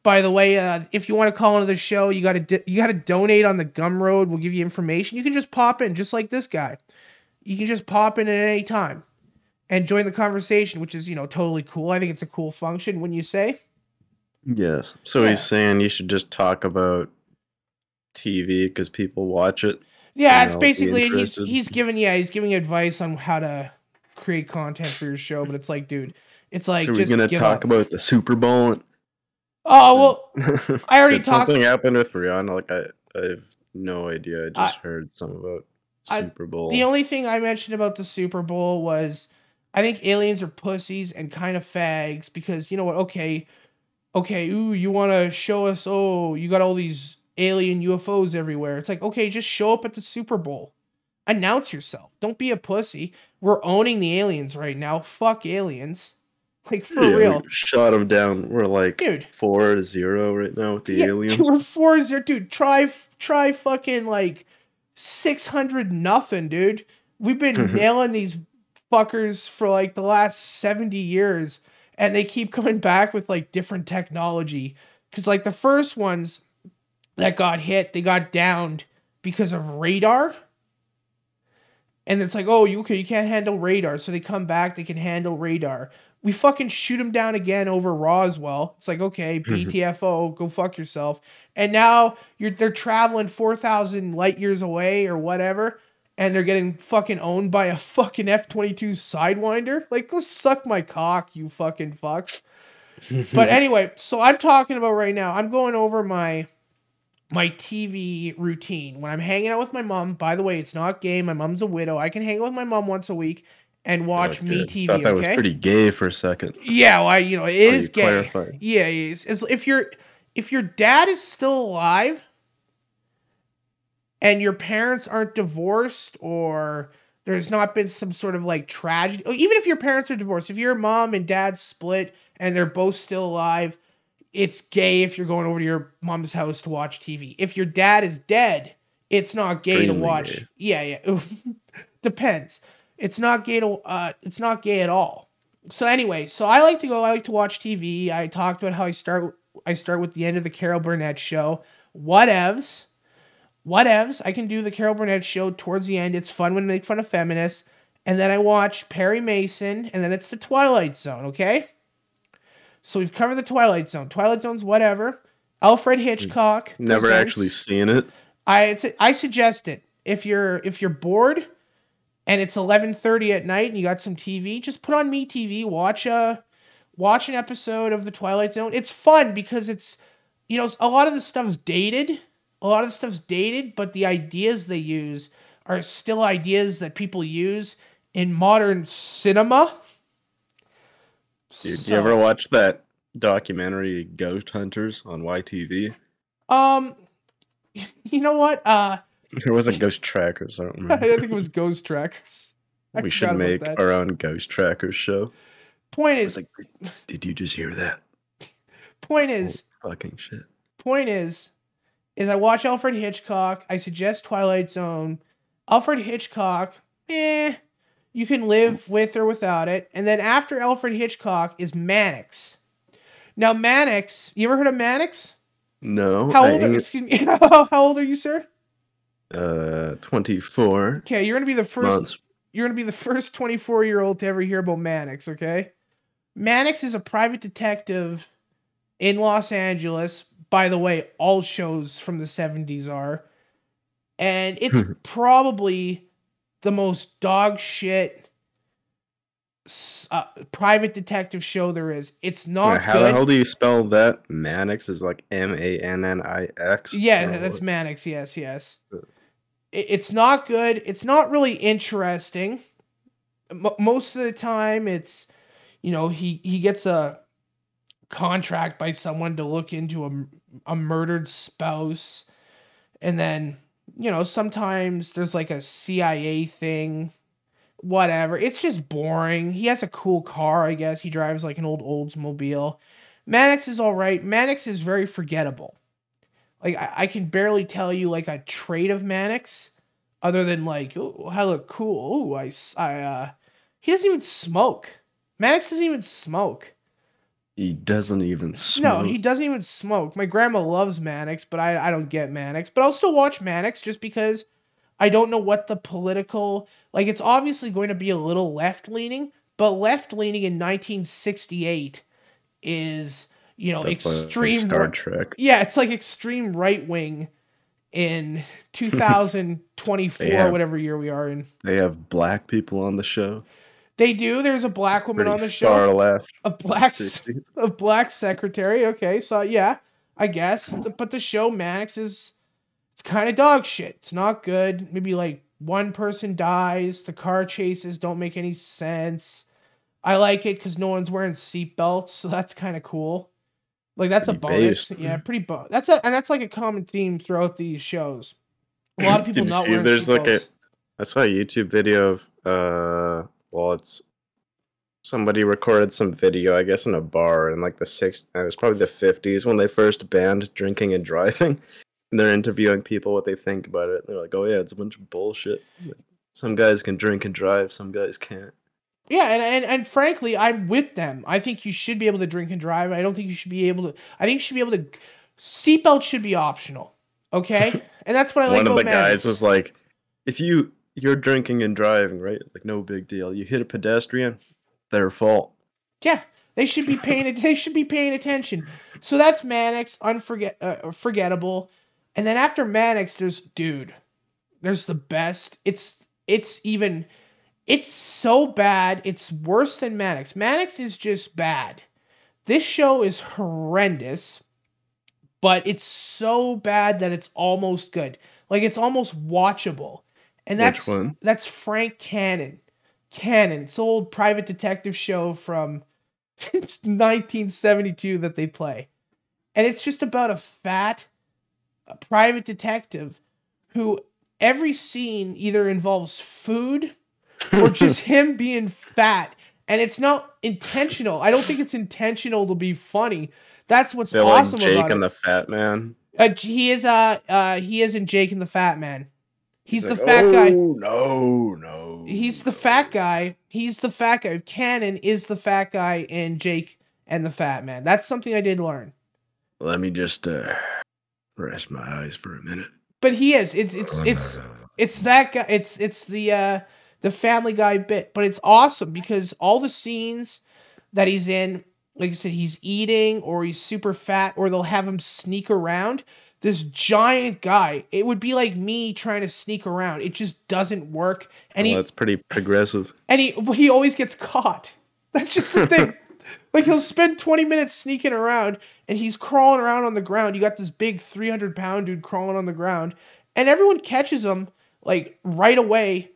by the way. If you want to call into the show, you got to donate on the Gumroad. We'll give you information. You can just pop in, just like this guy. You can just pop in at any time and join the conversation, which is, totally cool. I think it's a cool function, wouldn't you say? Yes. So yeah. He's saying you should just talk about TV because people watch it. Yeah, it's basically, he's giving advice on how to create content for your show, but it's So we're going to talk about the Super Bowl? Oh, well, I already talked. Something happened with Rihanna. I have no idea. I just heard some about Super Bowl. The only thing I mentioned about the Super Bowl was, I think aliens are pussies and kind of fags because, you know what, okay, ooh, you want to show us, oh, you got all these alien UFOs everywhere. It's okay, just show up at the Super Bowl. Announce yourself. Don't be a pussy. We're owning the aliens right now. Fuck aliens. For real. We shot them down. We're 4-0 right now with the aliens. Dude, we're 4-0. Dude, try fucking 600-0, dude. We've been nailing these fuckers for the last 70 years, and they keep coming back with different technology because the first ones that got hit, they got downed because of radar, and it's you can't handle radar, so they come back, they can handle radar. We fucking shoot them down again over Roswell. It's BTFO, go fuck yourself. And now they're traveling 4,000 light years away or whatever, and they're getting fucking owned by a fucking F-22 Sidewinder. Go suck my cock, you fucking fucks. But anyway, so I'm talking about right now, I'm going over my my TV routine. When I'm hanging out with my mom, by the way, it's not gay. My mom's a widow. I can hang out with my mom once a week and watch Me TV. I thought that was pretty gay for a second. Yeah, well, you know, it is gay. Clarifying? Yeah, it is. It's, if your dad is still alive and your parents aren't divorced or there's not been some sort of like tragedy, or even if your parents are divorced, if your mom and dad split and they're both still alive, it's gay if you're going over to your mom's house to watch TV. If your dad is dead, it's not gay to watch. Gay. Yeah. Depends. It's not gay to. It's not gay at all. So anyway, I like to go. I like to watch TV. I talked about how I start with the end of the Carol Burnett show. Whatevs. I can do the Carol Burnett show towards the end. It's fun when they make fun of feminists. And then I watch Perry Mason. And then it's the Twilight Zone. Okay. So we've covered the Twilight Zone. Twilight Zone's whatever. Alfred Hitchcock. Never presents. Actually seen it. I suggest it. If you're bored and it's 11:30 at night and you got some TV, just put on MeTV, watch an episode of the Twilight Zone. It's fun because it's, you know, a lot of the stuff's dated. But the ideas they use are still ideas that people use in modern cinema. Dude, do you ever watch that documentary Ghost Hunters on YTV? You know what? It wasn't Ghost Trackers. I don't remember. I don't think it was Ghost Trackers. We should make our own Ghost Trackers show. Point is, like, did you just hear that? Point is, oh, fucking shit. Point is I watch Alfred Hitchcock. I suggest Twilight Zone. Alfred Hitchcock, you can live with or without it. And then after Alfred Hitchcock is Mannix. Now, Mannix, you ever heard of Mannix? No. How old are you, sir? 24. Okay, you're gonna be the first. Months. You're gonna be the first 24-year-old to ever hear about Mannix. Okay, Mannix is a private detective in Los Angeles. By the way, all shows from the 70s are, and it's probably the most dog shit private detective show there is. It's not good. How the hell do you spell that? Mannix is like M-A-N-N-I-X? Yeah, that's Mannix, yes. It's not good. It's not really interesting. Most of the time, it's, you know, he gets a contract by someone to look into a murdered spouse, and then, you know, sometimes there's like a CIA thing, whatever. It's just boring. He has a cool car, I guess. He drives like an old Oldsmobile. Mannix is all right. Mannix is very forgettable. Like, I can barely tell you like a trait of Mannix other than like, oh, I look cool. Oh, he doesn't even smoke. Mannix doesn't even smoke. No, he doesn't even smoke. My grandma loves Mannix, but I don't get Mannix. But I'll still watch Mannix just because I don't know what the political... Like, it's obviously going to be a little left-leaning, but left-leaning in 1968 is, you know, that's extreme... Star Trek. Yeah, it's like extreme right-wing in 2024, whatever year we are in. They have black people on the show. They do. There's a black woman on the show. Far left. A black secretary. Okay, so yeah, I guess. But the show Mannix is, it's kind of dog shit. It's not good. Maybe like one person dies. The car chases don't make any sense. I like it because no one's wearing seatbelts, so that's kind of cool. Like, that's pretty a bonus. Based. Yeah, pretty bonus. That's like a common theme throughout these shows. A lot of people not wearing seatbelts. I saw a YouTube video of well, it's somebody recorded some video, I guess, in a bar in like the 60s. It was probably the 50s when they first banned drinking and driving. And they're interviewing people what they think about it. And they're like, oh, yeah, it's a bunch of bullshit. Like, some guys can drink and drive. Some guys can't. Yeah, and frankly, I'm with them. I think you should be able to drink and drive. I don't think you should be able to. I think you should be able to. Seatbelt should be optional. Okay? And that's what I like about One of the guys was like, if you... You're drinking and driving, right? Like, no big deal. You hit a pedestrian, their fault. Yeah, they should be paying. They should be paying attention. So that's Mannix, forgettable. And then after Mannix, there's the best. It's so bad. It's worse than Mannix. Mannix is just bad. This show is horrendous. but it's so bad that it's almost good. Like, it's almost watchable. And that's, which one? That's Frank Cannon. It's an old private detective show from 1972 that they play. And it's just about a fat private detective who every scene either involves food or just him being fat. And it's not intentional. I don't think it's intentional to be funny. That's what's awesome about it. Jake and the Fat Man. He is in Jake and the Fat Man. He's the fat guy. No. He's the fat guy. Cannon is the fat guy in Jake and the Fat Man. That's something I did learn. Let me just rest my eyes for a minute. But he is. It's that guy. It's the Family Guy bit. But it's awesome because all the scenes that he's in, like I said, he's eating or he's super fat, or they'll have him sneak around. This giant guy, it would be like me trying to sneak around. It just doesn't work. And that's pretty progressive. And he always gets caught. That's just the thing. Like, he'll spend 20 minutes sneaking around, and he's crawling around on the ground. You got this big 300-pound dude crawling on the ground, and everyone catches him, like, right away.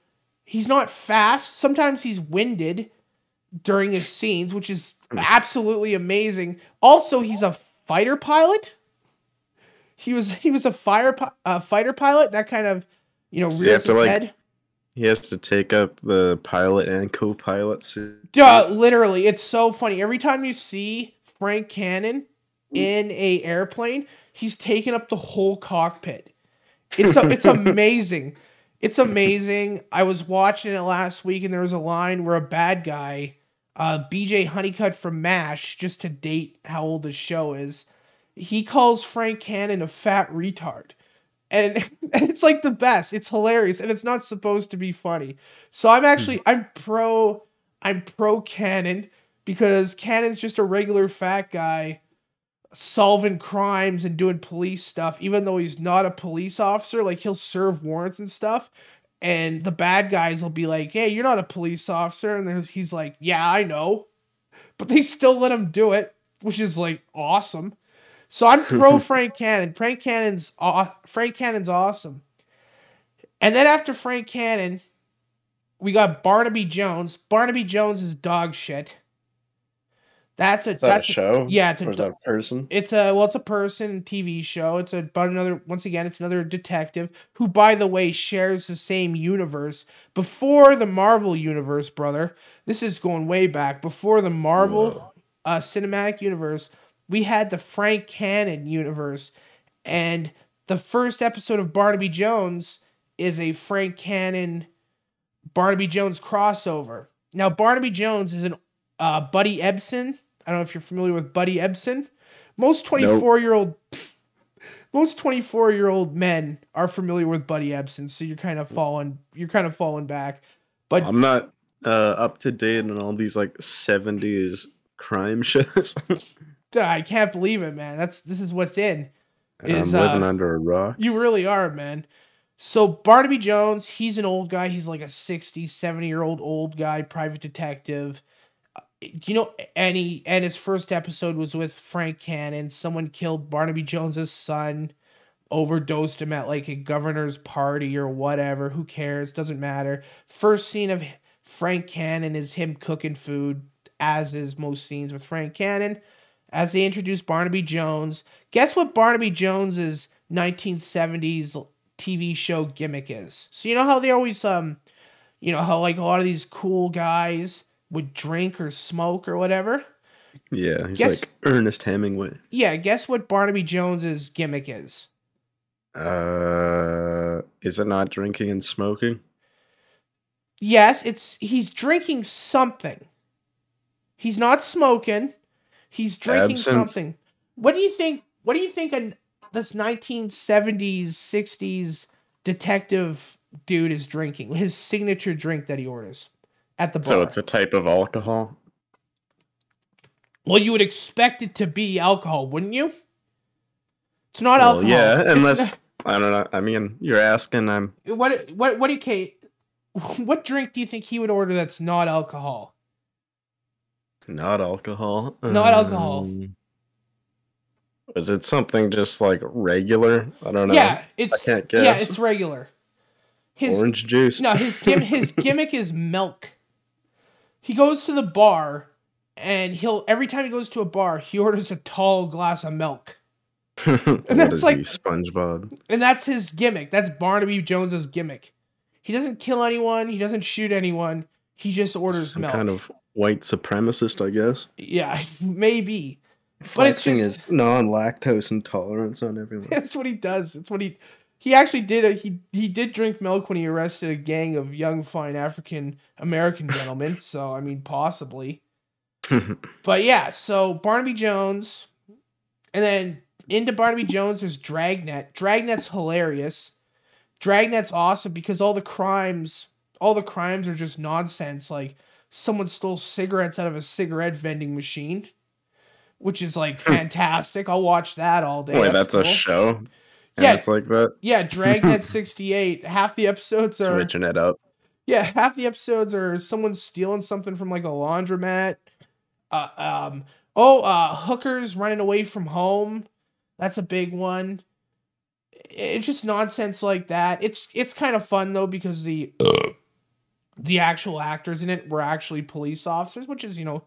He's not fast. Sometimes he's winded during his scenes, which is absolutely amazing. Also, he's a fighter pilot. He was a fighter pilot. That kind of, rears his head. He has to take up the pilot and co-pilot. Literally, it's so funny. Every time you see Frank Cannon in a airplane, he's taking up the whole cockpit. It's amazing. It's amazing. I was watching it last week, and there was a line where a bad guy, BJ Honeycutt from MASH, just to date how old this show is, he calls Frank Cannon a fat retard. And it's like the best. It's hilarious. And it's not supposed to be funny. So I'm pro Cannon, because Cannon's just a regular fat guy solving crimes and doing police stuff, even though he's not a police officer. Like, he'll serve warrants and stuff. And the bad guys will be like, hey, you're not a police officer. And he's like, yeah, I know. But they still let him do it, which is like awesome. So I'm pro Frank Cannon. Frank Cannon's awesome. And then after Frank Cannon, we got Barnaby Jones. Barnaby Jones is dog shit. That's a show. Yeah, it's a person. It's a person TV show. It's about another. Once again, it's another detective who, by the way, shares the same universe before the Marvel universe, brother. This is going way back before the Marvel cinematic universe. We had the Frank Cannon universe, and the first episode of Barnaby Jones is a Frank Cannon, Barnaby Jones crossover. Now, Barnaby Jones is an Buddy Ebsen. I don't know if you're familiar with Buddy Ebsen. Most 24-year-old men are familiar with Buddy Ebsen, so you're kind of falling back. But I'm not up to date on all these like 70s crime shows. I can't believe it, man. This is what's in. I'm living under a rock. You really are, man. So Barnaby Jones, he's an old guy. He's like a 60, 70-year-old guy, private detective. And his first episode was with Frank Cannon. Someone killed Barnaby Jones's son, overdosed him at like a governor's party or whatever. Who cares? Doesn't matter. First scene of Frank Cannon is him cooking food, as is most scenes with Frank Cannon. As they introduce Barnaby Jones, guess what Barnaby Jones's 1970s TV show gimmick is? So you know how they always, how like a lot of these cool guys would drink or smoke or whatever? Yeah, like Ernest Hemingway. Yeah, guess what Barnaby Jones's gimmick is? Is it not drinking and smoking? Yes, he's drinking something. He's not smoking. He's drinking something. What do you think this 1970s, 60s detective dude is drinking? His signature drink that he orders at the bar. So it's a type of alcohol? Well, you would expect it to be alcohol, wouldn't you? It's not alcohol. Yeah, unless I don't know. I mean, you're asking. What drink do you think he would order that's not alcohol? Not alcohol. Is it something just like regular? I don't know. Yeah, I can't guess. Yeah, it's regular. Orange juice. No, his gimmick is milk. He goes to the bar, and every time he goes to a bar, he orders a tall glass of milk. And that's like SpongeBob. And that's his gimmick. That's Barnaby Jones's gimmick. He doesn't kill anyone. He doesn't shoot anyone. He just orders milk. Some kind of white supremacist, I guess. Yeah, maybe. Flexing his non-lactose intolerance on everyone. That's what he does. That's what he actually did. He did drink milk when he arrested a gang of young, fine African American gentlemen. So I mean, possibly. But yeah, so Barnaby Jones, and then into Barnaby Jones there's Dragnet. Dragnet's hilarious. Dragnet's awesome because all the crimes are just nonsense. Like someone stole cigarettes out of a cigarette vending machine, which is like fantastic. I'll watch that all day. Wait, that's a show? And yeah, it's like that. Yeah, Dragnet 68. Half the episodes are switching it up. Yeah, half the episodes are someone stealing something from like a laundromat. Hookers running away from home. That's a big one. It's just nonsense like that. It's kind of fun though because the actual actors in it were actually police officers, which is, you know,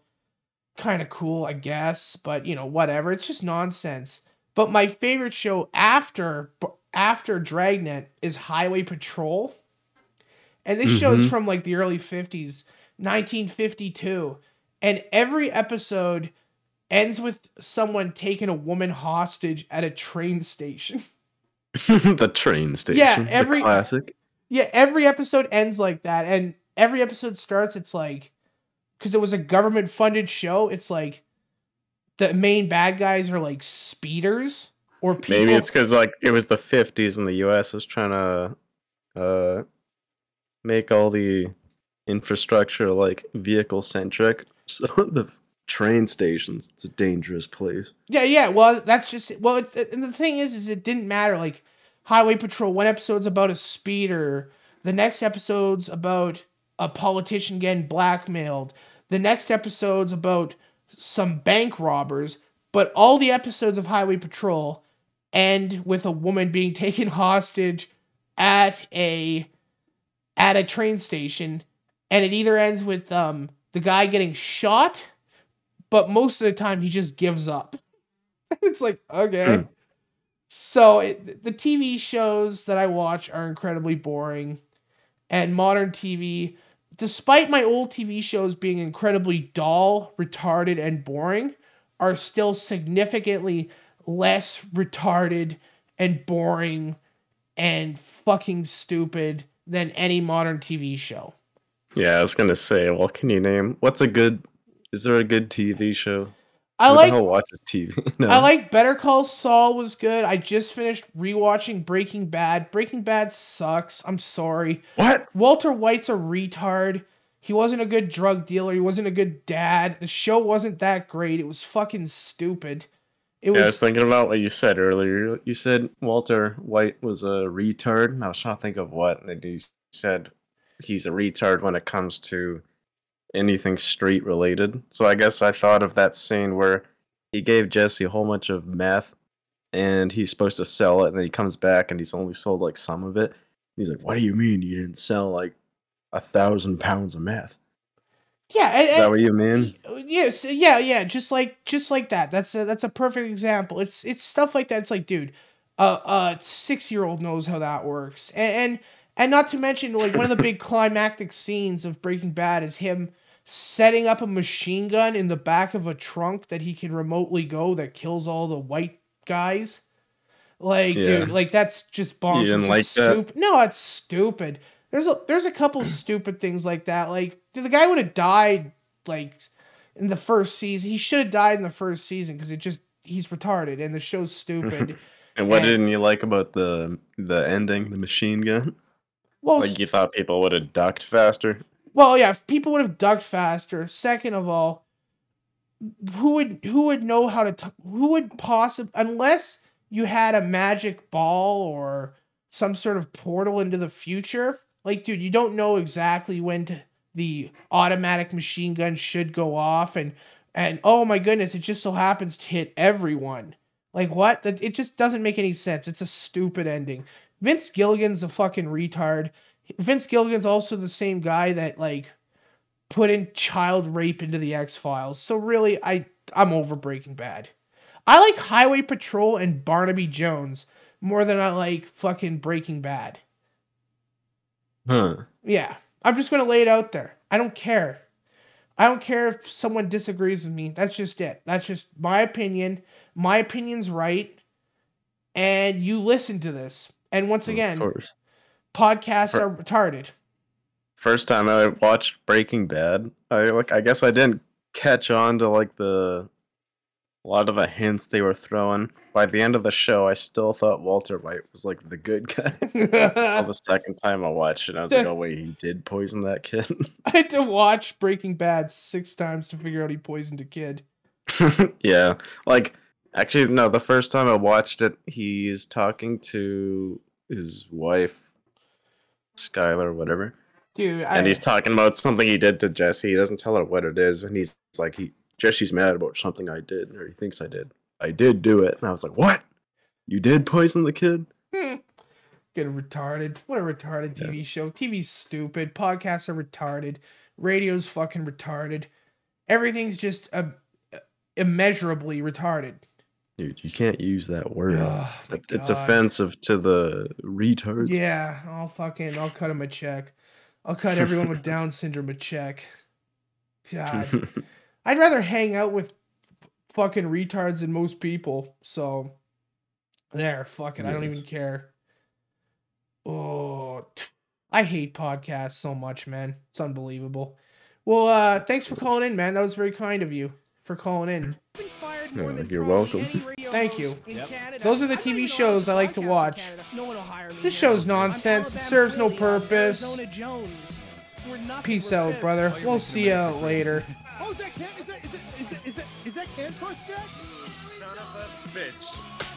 kind of cool, I guess, but you know, whatever. It's just nonsense. But my favorite show after Dragnet is Highway Patrol, and this show is from like the early 50s, 1952, and every episode ends with someone taking a woman hostage at a train station. The train station. Yeah, the classic. Yeah, every episode ends like that, and every episode starts. It's like, because it was a government-funded show, it's like the main bad guys are like speeders or people. Maybe it's because like it was the 50s and the U.S. was trying to make all the infrastructure like vehicle-centric. So the train stations, it's a dangerous place. Yeah. Well, that's just and the thing is it didn't matter. Like Highway Patrol, one episode's about a speeder, the next episode's about a politician getting blackmailed. The next episode's about some bank robbers, but all the episodes of Highway Patrol end with a woman being taken hostage at a train station, and it either ends with the guy getting shot, but most of the time he just gives up. It's like, okay. So the TV shows that I watch are incredibly boring, and modern TV, despite my old TV shows being incredibly dull, retarded, and boring, are still significantly less retarded and boring and fucking stupid than any modern TV show. Yeah, I was going to say, well, can you name... Is there a good TV show? I like Better Call Saul was good. I just finished rewatching Breaking Bad. Breaking Bad sucks. I'm sorry. What? Walter White's a retard. He wasn't a good drug dealer. He wasn't a good dad. The show wasn't that great. It was fucking stupid. I was thinking about what you said earlier. You said Walter White was a retard, and I was trying to think of what. And you said he's a retard when it comes to anything street related. So I guess I thought of that scene where he gave Jesse a whole bunch of meth and he's supposed to sell it, and then he comes back and he's only sold like some of it. He's like, what do you mean you didn't sell like 1,000 pounds of meth? Yeah. Is that what you mean? Yes. Yeah. Just like that. That's a perfect example. It's stuff like that. It's like, dude, a 6-year-old knows how that works. And not to mention, like, one of the big climactic scenes of Breaking Bad is him setting up a machine gun in the back of a trunk that he can remotely go that kills all the white guys. Like, yeah. Dude, like, that's just bonkers. You didn't like that? No, it's stupid. There's a couple stupid things like that. Like, dude, the guy would have died, like, in the first season. He should have died in the first season because he's retarded and the show's stupid. And what didn't you like about the ending, the machine gun? Well, like, you thought people would have ducked faster? Well, yeah, people would have ducked faster. Second of all, who would know how to... who would possibly... unless you had a magic ball or some sort of portal into the future. Like, dude, you don't know exactly when the automatic machine gun should go off. And oh, my goodness, it just so happens to hit everyone. Like, what? It just doesn't make any sense. It's a stupid ending. Vince Gilligan's a fucking retard. Vince Gilligan's also the same guy that, like, put in child rape into the X-Files. So, really, I'm over Breaking Bad. I like Highway Patrol and Barnaby Jones more than I like fucking Breaking Bad. Huh. Yeah. I'm just going to lay it out there. I don't care. I don't care if someone disagrees with me. That's just it. That's just my opinion. My opinion's right. And you listen to this. And once again, podcasts are retarded. First time I watched Breaking Bad, I guess I didn't catch on to a lot of the hints they were throwing. By the end of the show, I still thought Walter White was like the good guy. Until the second time I watched it, I was like, "Oh wait, he did poison that kid." I had to watch Breaking Bad 6 times to figure out he poisoned a kid. Yeah, actually, no. The first time I watched it, he's talking to his wife, Skylar, whatever. Dude, and he's talking about something he did to Jesse. He doesn't tell her what it is, and he's like, Jesse's mad about something I did, or he thinks I did. I did do it. And I was like, what? You did poison the kid? Getting retarded. What a retarded TV show. TV's stupid. Podcasts are retarded. Radio's fucking retarded. Everything's just immeasurably retarded. Dude, you can't use that word. Oh, it's offensive to the retards. Yeah, I'll cut him a check. I'll cut everyone with Down syndrome a check. God. I'd rather hang out with fucking retards than most people. So, there, fuck it. I don't even care. Oh, I hate podcasts so much, man. It's unbelievable. Well, thanks for calling in, man. That was very kind of you for calling in. You're welcome. Thank you. Yep. Those are the TV shows I like to watch. This show's nonsense. It serves no purpose. Peace out, brother. We'll see you later. Oh, is that Ken's first death? Son of a bitch.